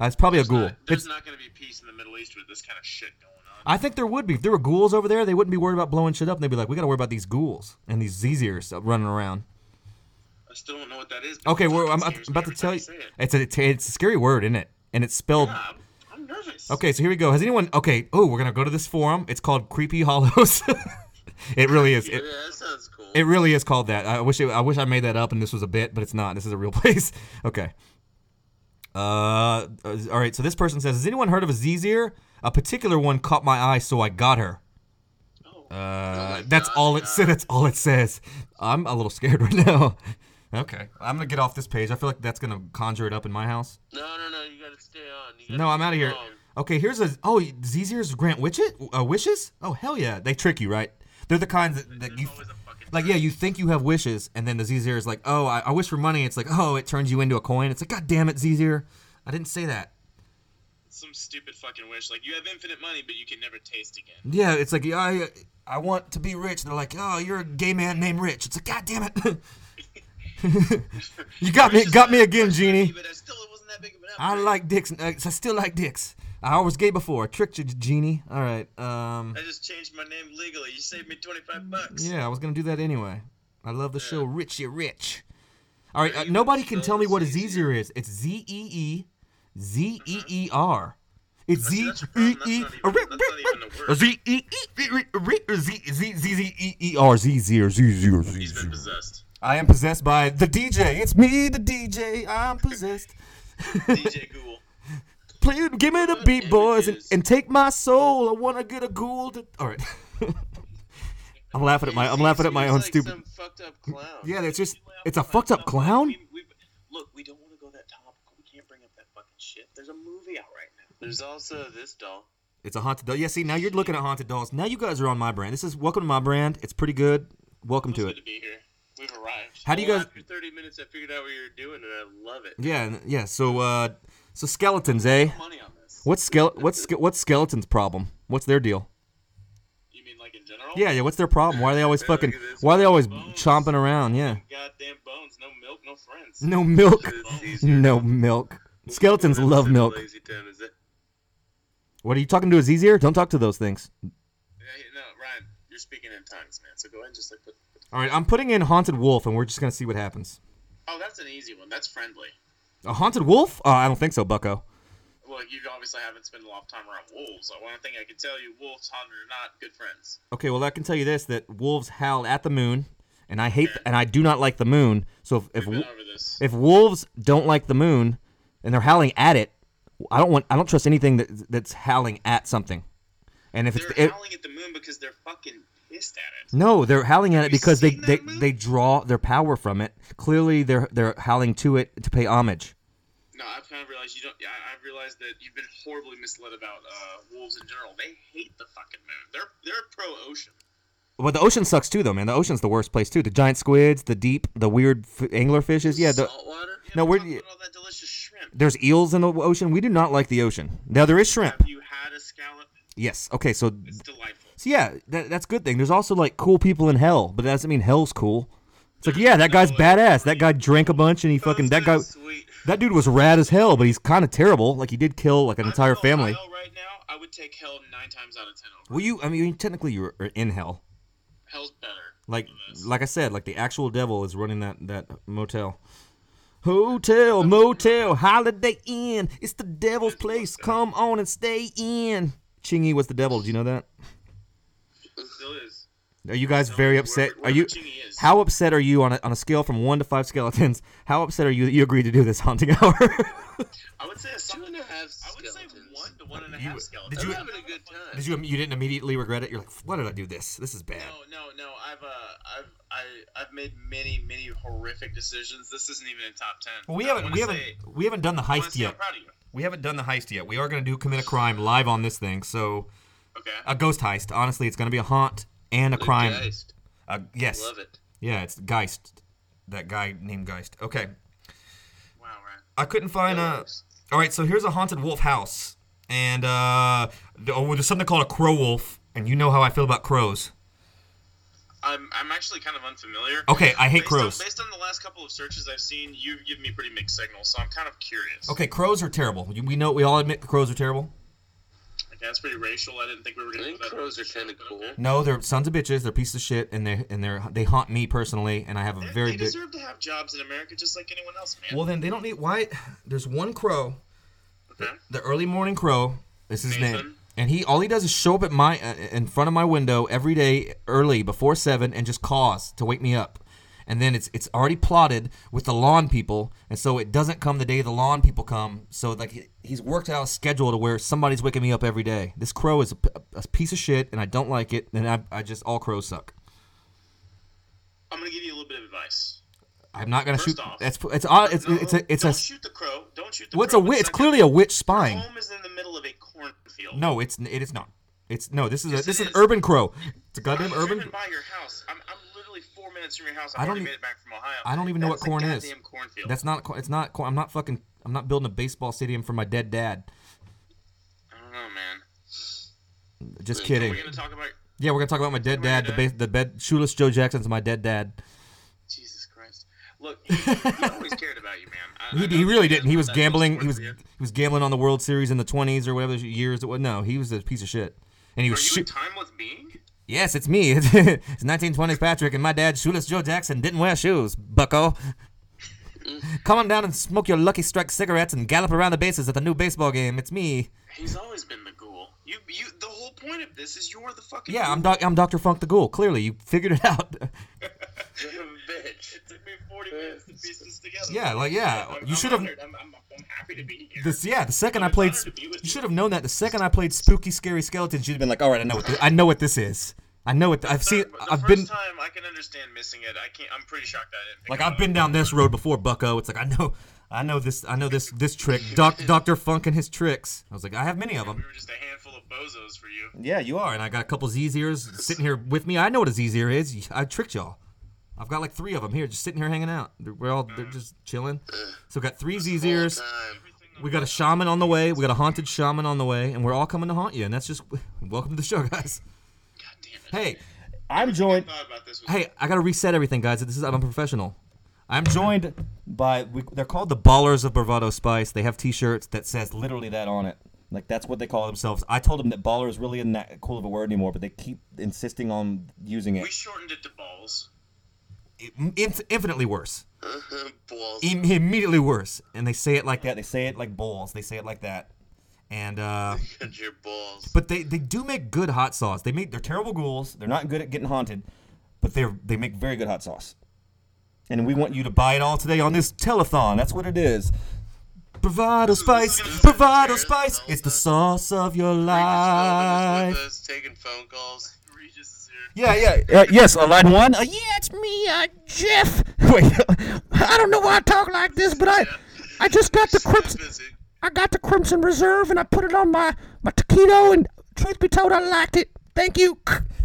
it's probably a ghoul. There's not going to be peace in the Middle East with this kind of shit going on. I think there would be. If there were ghouls over there, they wouldn't be worried about blowing shit up. And they'd be like, we got to worry about these ghouls and these Zeezirs running around. I still don't know what that is. Okay, I'm about to tell you. It's a scary word, isn't it? And it's spelled. Yeah, I'm nervous. Okay, so here we go. Has anyone, we're going to go to this forum. It's called Creepy Hollows. It really is. Yeah, that sounds cool. It really is called that. I wish I made that up and this was a bit, but it's not. This is a real place. Okay. All right. So this person says, "Has anyone heard of a Zeezir? A particular one caught my eye, so I got her." That's all it says. I'm a little scared right now. Okay. I'm gonna get off this page. I feel like that's gonna conjure it up in my house. No. You gotta stay on. I'm out of here. Okay. Here's a. Oh, Zeezirs grant wishes. Oh hell yeah. They trick you, right? They're the kinds that you, like, yeah, you think you have wishes, and then the Zeezir is like, oh, I wish for money. It's like, oh, it turns you into a coin. It's like, God damn it, Zeezir. I didn't say that. Some stupid fucking wish. Like, you have infinite money, but you can never taste again. Yeah, it's like, I want to be rich. And they're like, oh, you're a gay man named Rich. It's like, God damn it. You got me again, Genie. But it wasn't that big of an upgrade. I like dicks. I still like dicks. I was gay before. Tricked you, Genie. All right. I just changed my name legally. You saved me $25. Yeah, I was going to do that anyway. I love the show Rich, You're Rich. All right, nobody can tell me what a Zeezir is. It's Zeeer. It's Zeeer. Zeeer. He's been possessed. I am possessed by the DJ. It's me, the DJ. I'm possessed. DJ Google. Please give me the beat, boys, and take my soul. I wanna get a ghoul. All right, I'm laughing at my own like stupid. Some fucked up clown. Yeah, it's a fucked up clown. Look, we don't want to go that topical. We can't bring up that fucking shit. There's a movie out right now. There's also this doll. It's a haunted doll. Yeah, see, now you're looking at haunted dolls. Now you guys are on my brand. This is welcome to my brand. It's pretty good. Welcome to it. Good to be here. We've arrived. How do you guys? After 30 minutes, I figured out what you were doing, and I love it. Yeah, yeah. So skeletons, eh? Money on this. What's skeletons' problem? What's their deal? You mean like in general? Yeah. What's their problem? Why are they always Why are they always bones. Chomping around? Yeah. Goddamn bones. No milk. No friends. No milk. No milk. Skeletons love milk. What are you talking to? Is easier? Don't talk to those things. Yeah, no, Ryan, you're speaking in tongues, man. So go ahead and just like put. All right, I'm putting in Haunted Wolf, and we're just going to see what happens. Oh, that's an easy one. That's friendly. A Haunted Wolf? Oh, I don't think so, bucko. Well, you obviously haven't spent a lot of time around wolves. One thing I can tell you, wolves, haunted or not, good friends. Okay, well, I can tell you this, that wolves howl at the moon, and I hate and I do not like the moon. So if wolves don't like the moon, and they're howling at it, I don't trust anything that's howling at something. And if they're howling at the moon because they're fucking... At it. No, they're howling at it because they draw their power from it. Clearly, they're howling to it to pay homage. No, I've kind of realized I've realized that you've been horribly misled about wolves in general. They hate the fucking moon. They're pro ocean. Well, the ocean sucks too, though, man. The ocean's the worst place too. The giant squids, the deep, the weird anglerfishes. Yeah, the saltwater. Yeah, no, we're talking about all that delicious shrimp. There's eels in the ocean. We do not like the ocean. Now there is shrimp. Have you had a scallop? Yes. Okay, so it's delightful. So yeah, that's a good thing. There's also like cool people in hell, but that doesn't mean hell's cool. It's like, yeah, that guy's badass. That guy drank a bunch and he fucking that guy. Sweet. That dude was rad as hell, but he's kind of terrible. Like he did kill like an entire family. Hell right now, I would take hell 9 times out of 10 over. Well, technically you're in hell. Hell's better. Like I said, like the actual devil is running that motel. Hotel, motel, Holiday Inn. It's the devil's place. Come on and stay in. Chingy was the devil. Do you know that? Still is. Are you guys very upset? How upset are you on a scale from 1 to 5 skeletons? How upset are you that you agreed to do this haunting hour? I would say 2.5 skeletons. I would say 1 to 1.5 skeletons. Did you having a good time? You didn't immediately regret it? You're like, why did I do this? This is bad. No. I've made many, many horrific decisions. This isn't even in top 10. Well, we haven't done the heist yet. I'm proud of you. We haven't done the heist yet. We are going to commit a crime live on this thing. So. Okay. A ghost heist. Honestly, it's going to be a haunt and a crime. Geist. Yes. Love it. Yeah, it's Geist. That guy named Geist. Okay. Wow, right. I couldn't find All right, so here's a haunted wolf house. And there's something called a crow wolf. And you know how I feel about crows. I'm actually kind of unfamiliar. Okay, I hate crows. Based on the last couple of searches I've seen, you give me pretty mixed signals, so I'm kind of curious. Okay, crows are terrible. We all admit crows are terrible. That's pretty racial. I didn't think we were going to do that. Crows are kind of cool. Okay. No, they're sons of bitches. They're pieces of shit, and they haunt me personally. And I have they deserve to have jobs in America just like anyone else, man. Well, then they don't need why. There's one crow, okay. The early morning crow. This is his name, and he does is show up at my in front of my window every day early before 7 and just caws to wake me up. And then it's already plotted with the lawn people, and so it doesn't come the day the lawn people come. So like he's worked out a schedule to where somebody's waking me up every day. This crow is a piece of shit, and I don't like it. And I just all crows suck. I'm gonna give you a little bit of advice. I'm not gonna shoot. Don't shoot the crow. Don't shoot the crow. It's clearly a witch spying. Home is in the middle of a cornfield. No, it is not. This is an urban crow. It's a goddamn urban. Driven by your house. I'm 4 minutes from your house. I already made it back from Ohio. I don't even know what corn is. Cornfield. That's not. It's not. I'm not building a baseball stadium for my dead dad. I don't know, man. Just kidding. We're gonna talk about. Yeah, we're gonna talk about my dead dad. Shoeless Joe Jackson's my dead dad. Jesus Christ! Look, he always cared about you, man. He really didn't. He was gambling. He was gambling on the World Series in the 20s or whatever years it was. No, he was a piece of shit. And he was. Are you a timeless being? Yes, it's me. It's 1920s Patrick, and my dad, Shoeless Joe Jackson, didn't wear shoes, bucko. Come on down and smoke your Lucky Strike cigarettes and gallop around the bases at the new baseball game. It's me. He's always been the ghoul. You. The whole point of this is you're the fucking ghoul. I'm Dr. Funk the ghoul. Clearly, you figured it out. Bitch. It took me 40 minutes to piece this together. You should have. I'm happy to be here. You should have known that the second I played Spooky Scary Skeletons, you'd have been like, all right, I know what this is. I know what I've seen. First time I can understand missing it. I'm pretty shocked that I didn't. Like I've been down this road before, bucko. It's like I know this trick. Dr. Funk and his tricks. I was like, I have many of them. We were just a handful of bozos for you. Yeah, you are, and I got a couple Z's ears sitting here with me. I know what a Z's ear is. I tricked y'all. I've got like three of them here, just sitting here hanging out. They're just chilling. So we got three Z's ears. We got a shaman on the way. We got a haunted shaman on the way, and we're all coming to haunt you. And that's just welcome to the show, guys. God damn it. Hey, I'm joined. Hey, I gotta reset everything, guys. This is I'm a professional. I'm joined by they're called the Ballers of Bravado Spice. They have T-shirts that says literally that on it. Like, that's what they call themselves. I told them that baller is really isn't that cool of a word anymore, but they keep insisting on using it. We shortened it to balls. Infinitely worse. Balls. Immediately worse. And they say it like that. They say it like balls. They say it like that. And your balls. But they do make good hot sauce. They're terrible ghouls. They're not good at getting haunted, but they make very good hot sauce. And we want you to buy it all today on this telethon. That's what it is. Bravado Spice, Bravado Spice, it's the sauce of your life. Regis is taking phone calls. Regis is here. Yeah. Yes, line one. Yeah, it's me, Jeff. Wait, I don't know why I talk like this, but I just got the Crimson. I got the Crimson Reserve, and I put it on my taquito, and truth be told, I liked it. Thank you.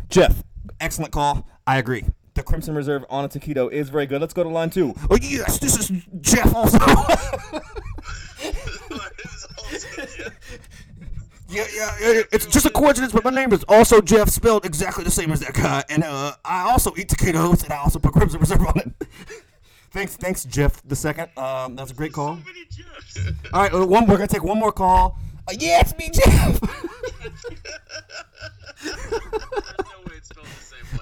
Jeff, excellent call. I agree. The Crimson Reserve on a taquito is very good. Let's go to line two. Oh, yes, this is Jeff also. Yeah. It's just a coincidence, but my name is also Jeff, spelled exactly the same as that guy. And I also eat taquitos, and I also put Crimson Reserve on it. Thanks, Jeff the second. That's a great call. So many Jeffs. All right, we're gonna take one more call. Yeah, it's me, Jeff.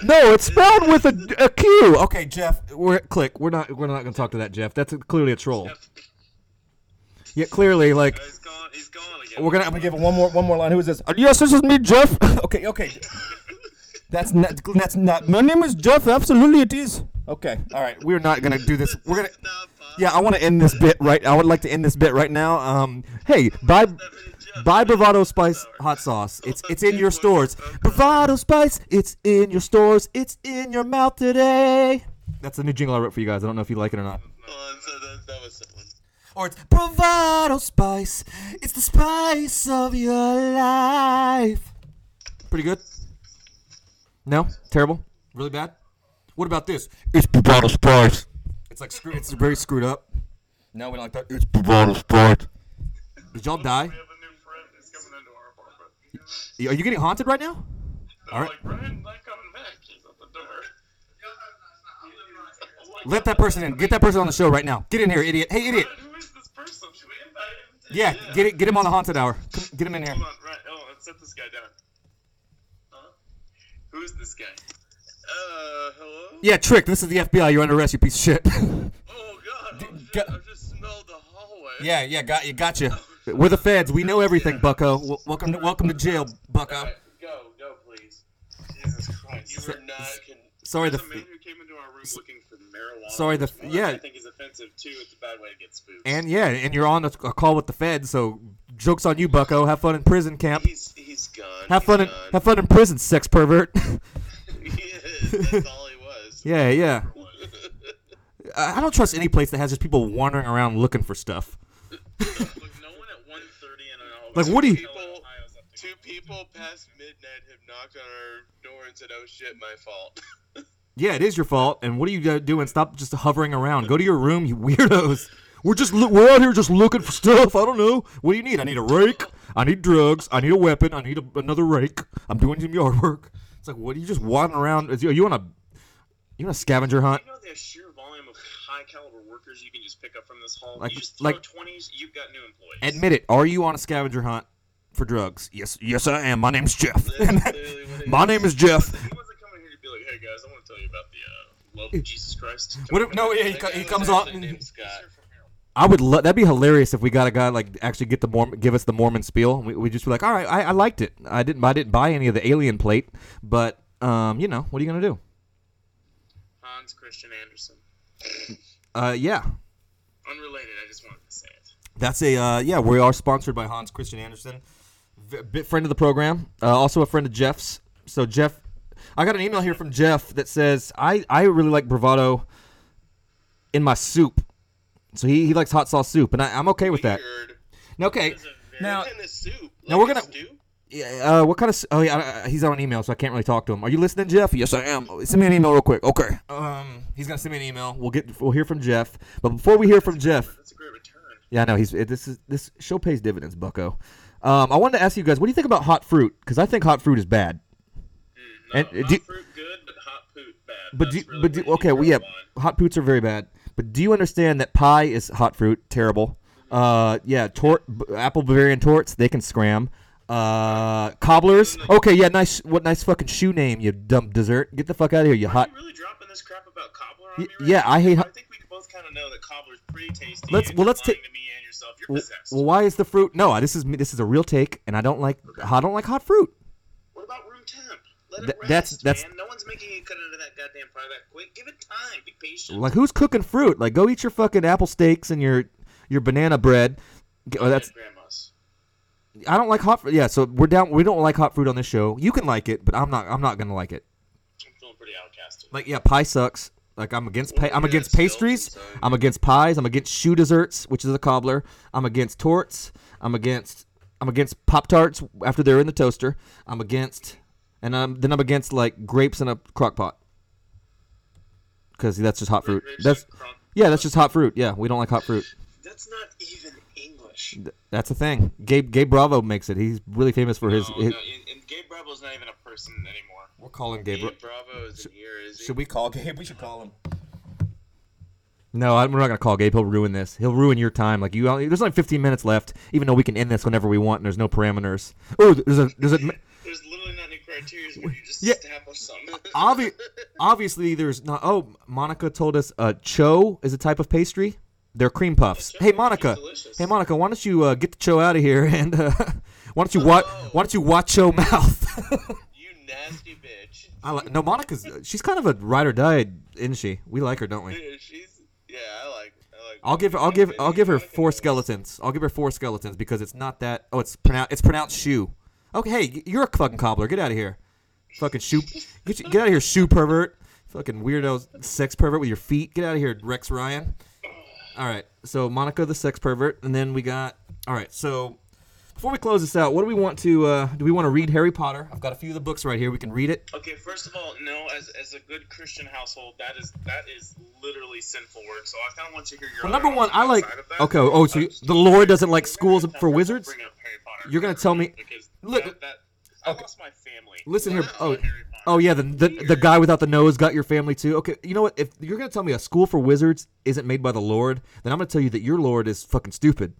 No, it's spelled with a Q. Okay, Jeff, We're not gonna talk to that, Jeff. That's clearly a troll. Yeah, clearly, like. He's gone again. I'm gonna give him one more line. Who is this? Yes, this is me, Jeff. Okay. That's not. My name is Jeff. Absolutely, it is. Okay. All right. We're not gonna do this. We're gonna. Yeah, I want to end this bit right. I would like to end this bit right now. Hey, buy Bravado Spice hot sauce. It's in your stores. Bravado Spice. It's in your stores. It's in your mouth today. That's a new jingle I wrote for you guys. I don't know if you like it or not. Or it's Bravado Spice. It's the spice of your life. Pretty good? No? Terrible? Really bad? What about this? It's Bravado Spice. It's like it's very screwed up. No, we don't like that. It's Bravado Spice. Did y'all die? We have a new friend that's coming into our apartment. Are you getting haunted right now? All right. Like, Brian's not coming back. He's at the door. Let that person in. Get that person on the show right now. Get in here, idiot. Hey, idiot. Yeah, get him on the haunted hour. Get him in here. Hold on, right? Oh, let's set this guy down. Huh? Who is this guy? Hello? Yeah, Trick, this is the FBI. You're under arrest, you piece of shit. Oh, God. I just smelled the hallway. Yeah, gotcha. We're the feds. We know everything, bucko. Welcome to jail, bucko. Right, go, please. Jesus Christ. You were not... Sorry, the man who came into our room looking for marijuana. Sorry, the yeah. I think is offensive too. It's a bad way to get spooked. And yeah, and you're on a call with the Fed, so joke's on you, Bucko. Have fun in prison camp. He's gone. Have fun in prison, sex pervert. That's all he was. Yeah. I don't trust any place that has just people wandering around looking for stuff. Look, no one at 1:30 in an hour. Like, what do you? Two people past midnight have knocked on our door and said, "Oh shit, my fault." Yeah, it is your fault. And what are you doing? Stop just hovering around. Go to your room, you weirdos. We're out here just looking for stuff. I don't know. What do you need? I need a rake. I need drugs. I need a weapon. I need another rake. I'm doing some yard work. It's like, what are you just wandering around? Are you on a scavenger hunt? You know the sheer volume of high caliber workers you can just pick up from this hall. Like, you just throw 20s. You've got new employees. Admit it. Are you on a scavenger hunt? For drugs. Yes, I am. My name's Jeff. My name is Jeff. He wasn't coming here to be like, "Hey guys, I want to tell you about the love of Jesus Christ." He comes on. I would that'd be hilarious if we got a guy like actually get the Mormon, give us the Mormon spiel. We just be like, "All right, I liked it. I didn't buy any of the alien plate, but you know, what are you gonna do?" Hans Christian Andersen. Yeah. Unrelated. I just wanted to say it. That's a we are sponsored by Hans Christian Andersen. Bit friend of the program, also a friend of Jeff's. So Jeff, I got an email here from Jeff that says I really like bravado in my soup. So he likes hot sauce soup, and I'm okay with that. Weird. Okay, now in the soup. Like now we're gonna stew? Yeah. What kind of? Oh yeah, he's on email, so I can't really talk to him. Are you listening, Jeff? Yes, I am. Send me an email real quick. Okay. He's gonna send me an email. We'll hear from Jeff. But before we hear from Jeff, that's a great return. Yeah, I know. This show pays dividends, Bucko. I wanted to ask you guys, what do you think about hot fruit? Because I think hot fruit is bad. Hot fruit good, but hot poot bad. Hot poots are very bad. But do you understand that pie is hot fruit? Terrible. Apple Bavarian torts, they can scram. Cobblers. Okay, yeah, nice. What nice fucking shoe name, you dumb dessert. Get the fuck out of here, you hot. Are you really dropping this crap about cobbler on me right now? I hate. I think we both kind of know that cobbler's pretty tasty. Let's take. Well, why is the fruit? No, this is a real take, and I don't like hot fruit. What about room temp? Let it rest, that's man. No one's making you cut into that goddamn pie that quick. Give it time. Be patient. Like, who's cooking fruit? Like, go eat your fucking apple steaks and your banana bread. Oh, that's. I don't like hot fruit. Yeah, so we're down. We don't like hot fruit on this show. You can like it, but I'm not gonna like it. I'm feeling pretty outcast. Like, yeah, pie sucks. Like, I'm against pastries. I'm against pies. I'm against shoe desserts, which is a cobbler. I'm against torts. I'm against Pop-Tarts after they're in the toaster. I'm against like grapes in a crock pot. Because that's just hot fruit. That's just hot fruit. Yeah, we don't like hot fruit. That's not even English. That's a thing. Gabe Bravo makes it. He's really famous for his. And Gabe Bravo's not even a person anymore. We'll call him Gabe Bravo. Should we call Gabe? We should call him. No, we're not going to call Gabe. He'll ruin this. He'll ruin your time. Like, there's only 15 minutes left, even though we can end this whenever we want and there's no parameters. Oh, there's a there's literally not any criteria when you just establish something. Obviously, there's not. Oh, Monica told us cho is a type of pastry. They're cream puffs. Hey, Monica. Why don't you get the cho out of here and why don't you watch your mouth? Nasty bitch. Monica's. She's kind of a ride or die, isn't she? We like her, don't we? Dude, I like her. I'll give her 4 skeletons because it's not that. Oh, it's pronounced shoe. Okay, hey, you're a fucking cobbler. Get out of here. Fucking shoe. Get out of here, shoe pervert. Fucking weirdo, sex pervert with your feet. Get out of here, Rex Ryan. All right. So Monica, the sex pervert, and then we got. All right. So. Before we close this out, what do we want to read Harry Potter? I've got a few of the books right here. We can read it. Okay, first of all, no, as a good Christian household, that is literally sinful work. So I kind of want you to hear your number one, I like okay, oh, so the Lord doesn't like schools for wizards? Bring up Harry Potter. You're going to tell me look I lost my family. Listen here. Oh yeah, the guy without the nose got your family too. Okay, you know what? If you're going to tell me a school for wizards isn't made by the Lord, then I'm going to tell you that your Lord is fucking stupid.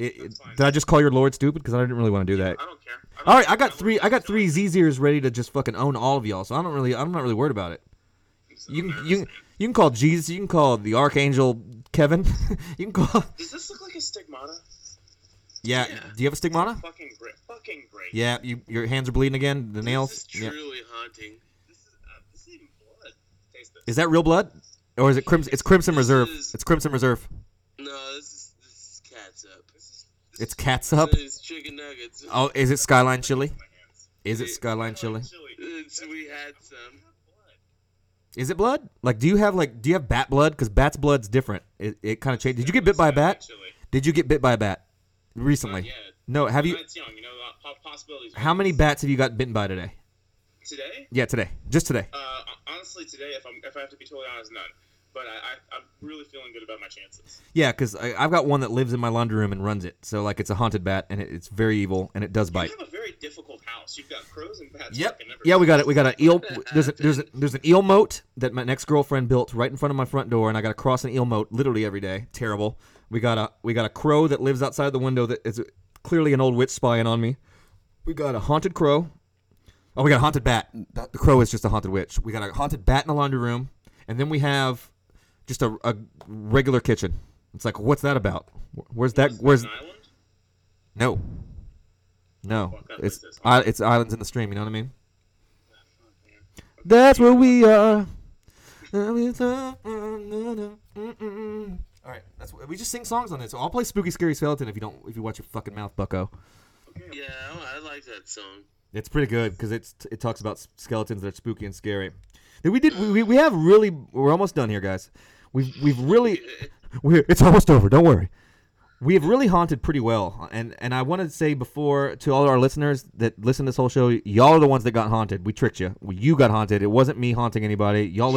Did I just call your Lord stupid? Because I didn't really want to do that. I don't care. All right, I got three Zeezers ready to just fucking own all of y'all. So I'm not really worried about it. You can call Jesus. You can call the Archangel Kevin. You can call. Does this look like a stigmata? Yeah. Do you have a stigmata? It's fucking great. Yeah. Your hands are bleeding again. The nails. This is truly haunting. This is even blood. Taste this. Is that real blood, or is it crimson? It's Crimson Reserve. It's Crimson Reserve. No, this is catsup. It's catsup. It's chicken nuggets. Oh, is it Skyline chili? Is it Skyline chili? We had some. Is it blood? Like, do you have bat blood? Because bat's blood's different. It kind of changed. Did you get bit by a bat? Did you get bit by a bat recently? No. Have you? How many bats have you got bitten by today? Today? Yeah, today. Just today. Honestly, today, if I have to be totally honest, none. But I'm really feeling good about my chances. Yeah, because I've got one that lives in my laundry room and runs it. So, like, it's a haunted bat, and it's very evil, and it does bite. You have a very difficult house. You've got crows and bats. Yep. Yeah, we got it. We got an eel. There's an eel moat that my next girlfriend built right in front of my front door, and I got to cross an eel moat literally every day. Terrible. We got a crow that lives outside the window that is clearly an old witch spying on me. We got a haunted crow. Oh, we got a haunted bat. The crow is just a haunted witch. We got a haunted bat in the laundry room, and then we have. Just a regular kitchen. It's like, what's that about? Where's an island? No. It's islands in the stream. You know what I mean? That's where we are. All right, that's we just sing songs on it. So I'll play Spooky Scary Skeleton if you watch your fucking mouth, Bucko. Yeah, I like that song. It's pretty good because it talks about skeletons that are spooky and scary. We're almost done here, guys. It's almost over. Don't worry. We have really haunted pretty well, and I want to say before to all of our listeners that listen to this whole show, y'all are the ones that got haunted. We tricked you. You got haunted. It wasn't me haunting anybody. Y'all,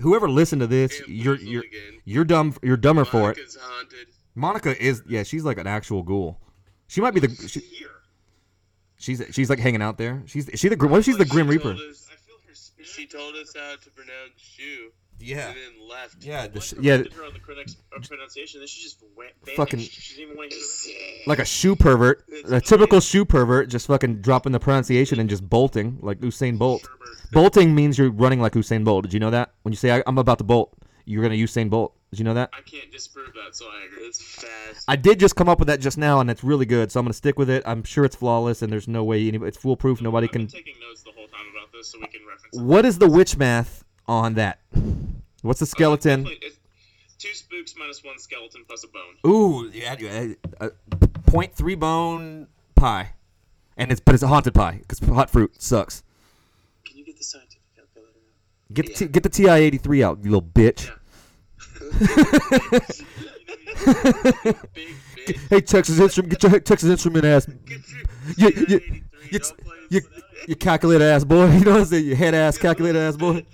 whoever listened to this, you're dumb. You're dumber for it. Monica's haunted. Monica is, yeah. She's like an actual ghoul. She might be the. She's like hanging out there. She's the. What if she's the Grim Reaper? She told us how to pronounce shoe. Yeah. And then left. Yeah. Her on the pronunciation. Then she just went fucking. She didn't even want to hear like a shoe pervert, a typical shoe pervert, just fucking dropping the pronunciation and just bolting like Usain Bolt. Bolting means you're running like Usain Bolt. Did you know that? When you say I'm about to bolt, you're gonna Usain Bolt. Did you know that? I can't disprove that, so I agree. It's fast. I did just come up with that just now, and it's really good. So I'm gonna stick with it. I'm sure it's flawless, and there's no way it's foolproof. So nobody can. I've been taking notes the whole time about this, so we can reference. What is the witch math on that? What's the skeleton? It's 2 spooks minus 1 skeleton plus a bone. Ooh, yeah, 0.3 bone pie, but it's a haunted pie because hot fruit sucks. Can you get the scientific calculator out? Get the TI-83 out, you little bitch. Yeah. Hey, Texas Instrument, get your Texas Instrument ass. You calculator ass boy. You know what I'm saying? You head ass calculator ass boy.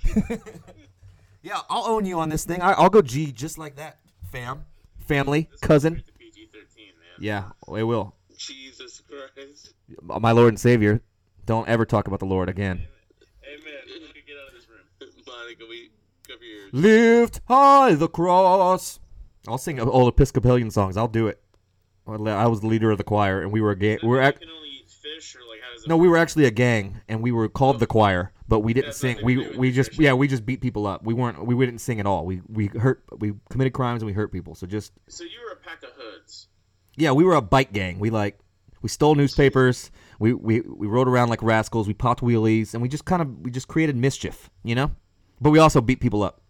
Yeah, I'll own you on this thing. I'll go G just like that, fam. Family, cousin. Yeah, it will. Jesus Christ. My Lord and Savior. Don't ever talk about the Lord again. Amen. Monica, get out of this room. Monica, we cover your ears. Lift high the cross. I'll sing old Episcopalian songs. I'll do it. I was the leader of the choir, and we were a gang. We were actually a gang, and we were called the choir, but we didn't sing. We just beat people up. We didn't sing at all. We committed crimes and we hurt people. So you were a pack of hoods. Yeah, we were a bike gang. We stole newspapers. We rode around like rascals. We popped wheelies, and we just created mischief, you know. But we also beat people up.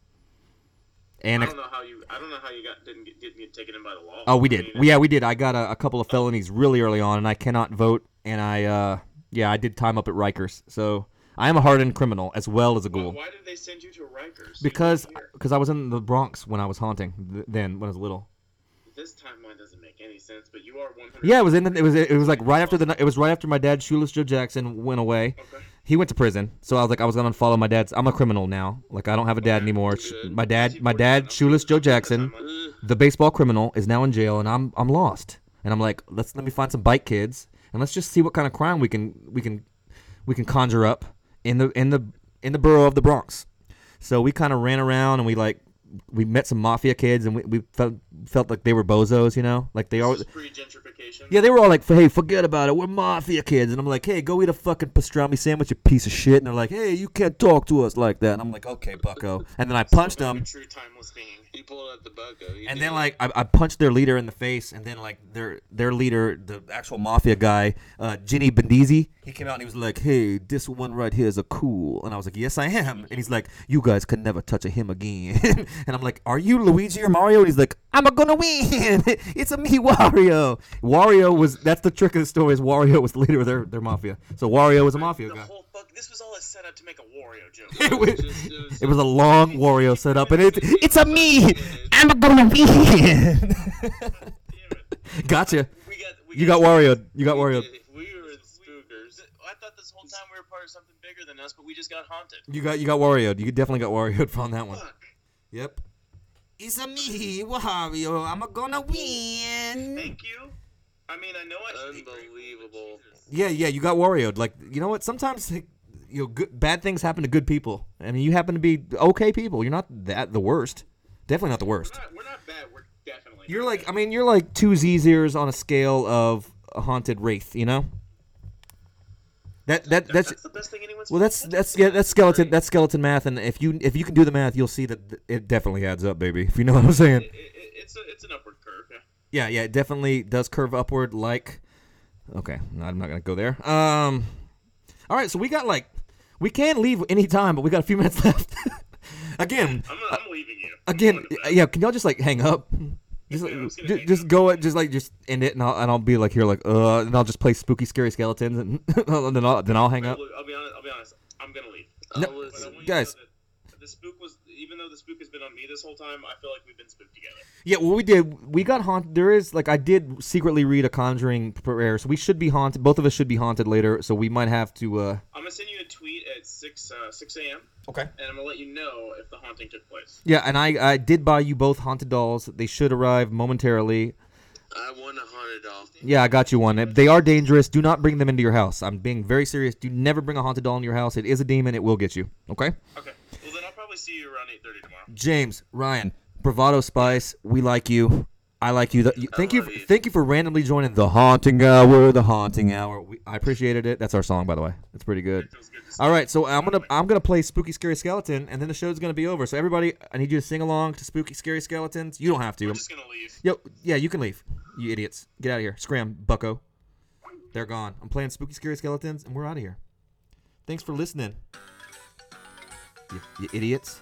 And I don't know how you didn't get taken in by the law. Oh, we did. We did. I got a couple of felonies really early on, and I cannot vote. And I did time up at Rikers. So I am a hardened criminal as well as a ghoul. Why did they send you to Rikers? Because I was in the Bronx when I was haunting. Then when I was little. This timeline doesn't make any sense. But you are 100. Yeah, it was right after my dad, Shoeless Joe Jackson, went away. Okay. He went to prison. So I was gonna follow my dad's. I'm a criminal now. Like I don't have a dad anymore. My dad, Shoeless Joe Jackson, the baseball criminal, is now in jail, and I'm lost. And I'm like, let me find some bike kids. And let's just see what kind of crime we can conjure up in the borough of the Bronx. So we kind of ran around and we met some mafia kids, and we felt like they were bozos, you know, like they always pre-gentrification. Yeah, they were all like, "Hey, forget about it. We're mafia kids." And I'm like, "Hey, go eat a fucking pastrami sandwich, you piece of shit." And they're like, "Hey, you can't talk to us like that." And I'm like, "Okay, bucko." And then I punched them. True timeless thing. You pulled out the bucko. And then like I punched their leader in the face, and then like their leader, the actual mafia guy, Ginny Bendizzi, he came out and he was like, "Hey, this one right here is a cool." And I was like, "Yes, I am." And he's like, "You guys can never touch a him again." And I'm like, "Are you Luigi or Mario?" And he's like, "I'm gonna win. It's a me, Wario." Wario was, that's the trick of the story, is Wario was the leader of their mafia. So Wario was a mafia guy. This was all a setup to make a Wario joke. It was a long Wario setup, and it's a me. I'm gonna win. Gotcha. You got Wario. You got Wario. We were the spookers. I thought this whole time we were part of something bigger than us, but we just got haunted. You got Wario. You definitely got Wario on that one. Fuck. Yep. It's a me, Wario. I'm gonna win. Thank you. I mean, I know I should. Unbelievable. Yeah, you got Wario'd. Like, you know what? Sometimes, bad things happen to good people, and you happen to be okay people. You're not the worst. Definitely not the worst. We're not bad. We're definitely. You're not like bad. I mean, you're like two Z's on a scale of a haunted wraith. You know. That's the best thing anyone's. Well, that's skeleton math, and if you can do the math, you'll see that it definitely adds up, baby. If you know what I'm saying. It's an upward curve. Yeah. Yeah, it definitely does curve upward. Like, okay, no, I'm not gonna go there. All right, so we got we can't leave any time, but we got a few minutes left. Again, I'm leaving you. Again, yeah. Can y'all just hang up? Just end it, and I'll be here and I'll just play spooky, scary skeletons, and then I'll hang up. I'll be honest. I'm gonna leave. No, guys. even though the spook has been on me this whole time, I feel like we've been spooked together. Yeah, well, we did. We got haunted. There is, like, I did secretly read a Conjuring prayer, so we should be haunted. Both of us should be haunted later, so we might have to. I'm gonna send you a tweet at 6 a.m. Okay. And I'm gonna let you know if the haunting took place. Yeah, and I did buy you both haunted dolls. They should arrive momentarily. I won a haunted doll. Yeah, I got you one. They are dangerous. Do not bring them into your house. I'm being very serious. Do never bring a haunted doll into your house. It is a demon. It will get you. Okay? Okay. Well, then I'll probably see you around 8:30 tomorrow. James, Ryan, Bravado Spice, we like you. I like you. Thank you for randomly joining The Haunting Hour, The Haunting Hour. I appreciated it. That's our song, by the way. It's pretty good. All right, so I'm gonna play Spooky Scary Skeleton, and then the show's gonna be over. So everybody, I need you to sing along to Spooky Scary Skeletons. You don't have to. I'm just gonna leave. Yo, yeah, you can leave. You idiots, get out of here. Scram, bucko. They're gone. I'm playing Spooky Scary Skeletons, and we're out of here. Thanks for listening. You idiots.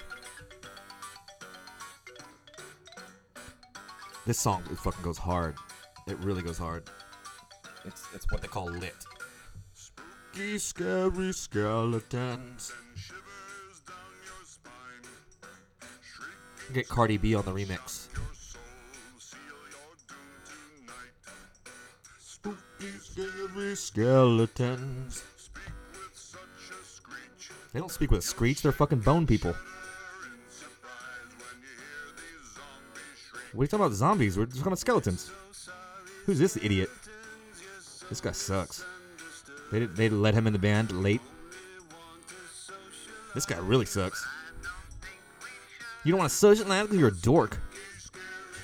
This song, it fucking goes hard. It really goes hard. It's what they call lit. Spooky, scary skeletons. Get Cardi B on the remix. Spooky, scary skeletons. They don't speak with a screech. They're fucking bone people. What are you talking about zombies? We're just talking about skeletons. Who's this idiot? This guy sucks. They let him in the band late. This guy really sucks. You don't want to socialize because you're a dork.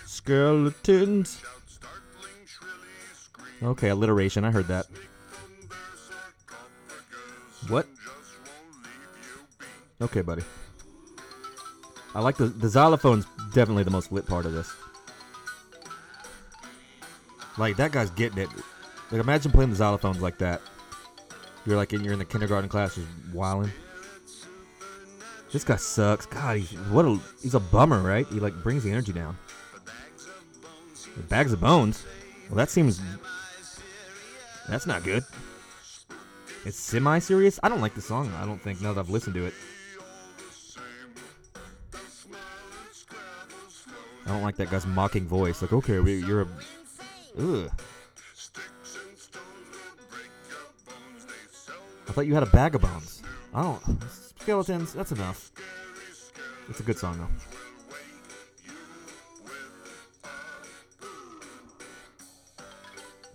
Skeletons. Okay, alliteration. I heard that. What? Okay, buddy. I like the xylophone's definitely the most lit part of this. Like, that guy's getting it. Like, imagine playing the xylophones like that. You're in the kindergarten class just wilding. This guy sucks. God, he's a bummer, right? He like brings the energy down. The bags of bones. Well, that's not good. It's semi-serious. I don't like the song. I don't think now that I've listened to it. I don't like that guy's mocking voice. Like, okay, you're a... Ugh. I thought you had a bag of bones. I don't... Skeletons, that's enough. It's a good song, though.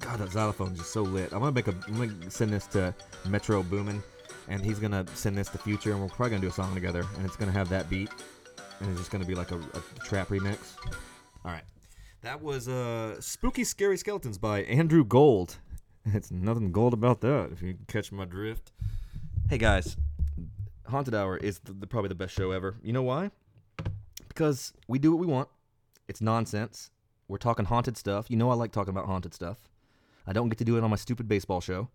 God, that xylophone's just so lit. I'm gonna send this to Metro Boomin, and he's gonna send this to Future, and we're probably gonna do a song together, and it's gonna have that beat. And it's just going to be like a trap remix. All right. That was Spooky Scary Skeletons by Andrew Gold. It's nothing gold about that, if you catch my drift. Hey, guys. Haunted Hour is probably the best show ever. You know why? Because we do what we want. It's nonsense. We're talking haunted stuff. You know I like talking about haunted stuff. I don't get to do it on my stupid baseball show.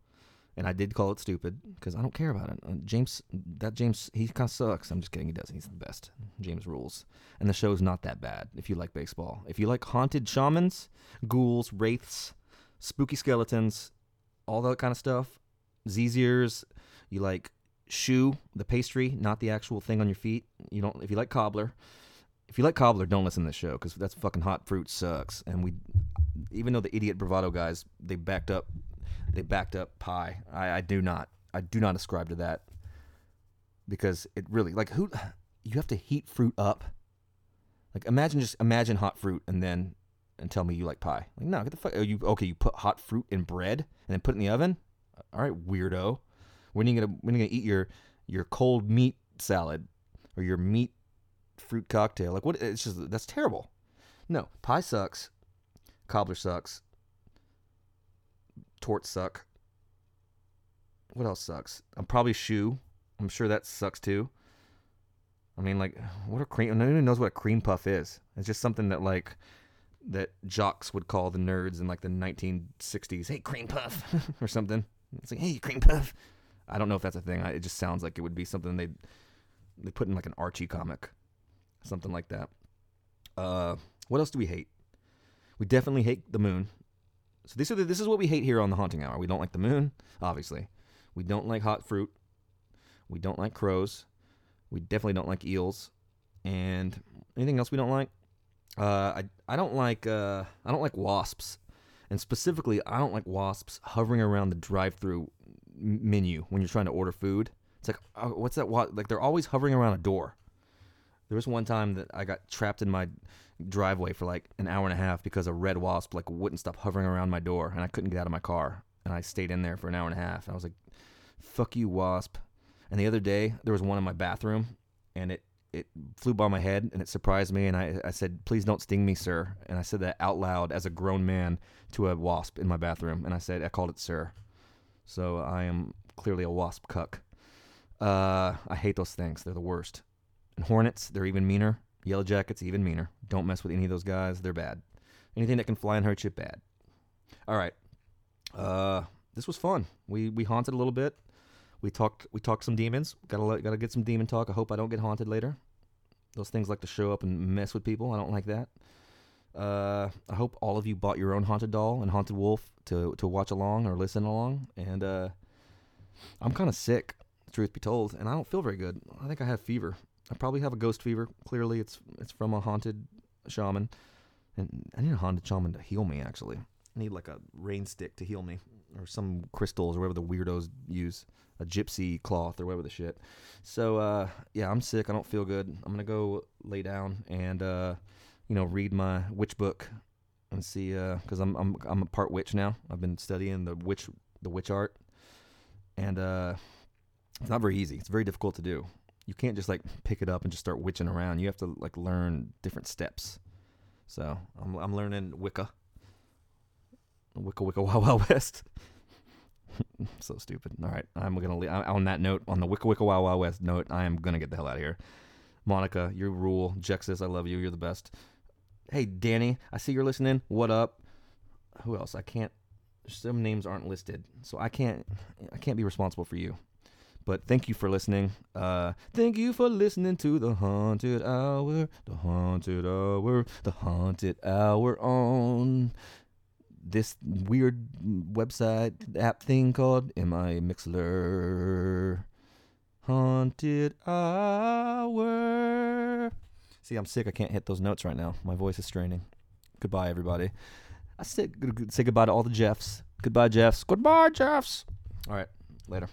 And I did call it stupid because I don't care about it. James, he kind of sucks. I'm just kidding. He doesn't. He's the best. James rules. And the show's not that bad if you like baseball. If you like haunted shamans, ghouls, wraiths, spooky skeletons, all that kind of stuff, Z's ears, you like shoe, the pastry, not the actual thing on your feet. If you like cobbler. If you like cobbler, don't listen to this show because that's fucking hot fruit sucks. And even though the idiot bravado guys, they backed up pie. I do not ascribe to that because it really like who you have to heat fruit up. Like imagine hot fruit and tell me you like pie. Like no, get the fuck. You put hot fruit in bread and then put it in the oven. All right, weirdo. When are you gonna eat your cold meat salad or your meat fruit cocktail? Like what? It's just that's terrible. No, pie sucks. Cobbler sucks. Torts suck. What else sucks? I'm probably shoe. I'm sure that sucks too. I mean, like, what a cream? Nobody knows what a cream puff is. It's just something that jocks would call the nerds in like the 1960s. Hey, cream puff, or something. It's like, hey, cream puff. I don't know if that's a thing. It just sounds like it would be something they put in like an Archie comic, something like that. What else do we hate? We definitely hate the moon. So this is what we hate here on the Haunting Hour. We don't like the moon, obviously. We don't like hot fruit. We don't like crows. We definitely don't like eels. And anything else we don't like? I don't like wasps. And specifically, I don't like wasps hovering around the drive-thru menu when you're trying to order food. It's like, oh, what's that? Like, they're always hovering around a door. There was one time that I got trapped in my driveway for like an hour and a half because a red wasp like wouldn't stop hovering around my door, and I couldn't get out of my car. And I stayed in there for an hour and a half. And I was like, fuck you, wasp. And the other day, there was one in my bathroom, and it flew by my head, and it surprised me, and I said, please don't sting me, sir. And I said that out loud as a grown man to a wasp in my bathroom, and I called it sir. So I am clearly a wasp cuck. I hate those things. They're the worst. And hornets, they're even meaner. Yellow jackets, even meaner. Don't mess with any of those guys. They're bad. Anything that can fly and hurt you, bad. All right. This was fun. We haunted a little bit. We talked some demons. Gotta get some demon talk. I hope I don't get haunted later. Those things like to show up and mess with people. I don't like that. I hope all of you bought your own haunted doll and haunted wolf to watch along or listen along. And I'm kind of sick, truth be told, and I don't feel very good. I think I have fever. I probably have a ghost fever. Clearly, it's from a haunted shaman. And I need a haunted shaman to heal me, actually. I need like a rain stick to heal me. Or some crystals or whatever the weirdos use. A gypsy cloth or whatever the shit. So, yeah, I'm sick. I don't feel good. I'm going to go lay down and, read my witch book and see. Because I'm a part witch now. I've been studying the witch art. And it's not very easy. It's very difficult to do. You can't just, like, pick it up and just start witching around. You have to, like, learn different steps. So I'm learning Wicca. Wicca, Wild Wild West. So stupid. All right, I'm going to leave. On that note, on the Wicca, Wild Wild West note, I am going to get the hell out of here. Monica, you rule. Jexus, I love you. You're the best. Hey, Danny, I see you're listening. What up? Who else? I can't. Some names aren't listed, so I can't be responsible for you. But thank you for listening. Thank you for listening to The Haunted Hour, The Haunted Hour, The Haunted Hour on this weird website app thing called MI Mixler. Haunted Hour. See, I'm sick. I can't hit those notes right now. My voice is straining. Goodbye, everybody. I said say goodbye to all the Jeffs. Goodbye, Jeffs. Goodbye, Jeffs. All right. Later.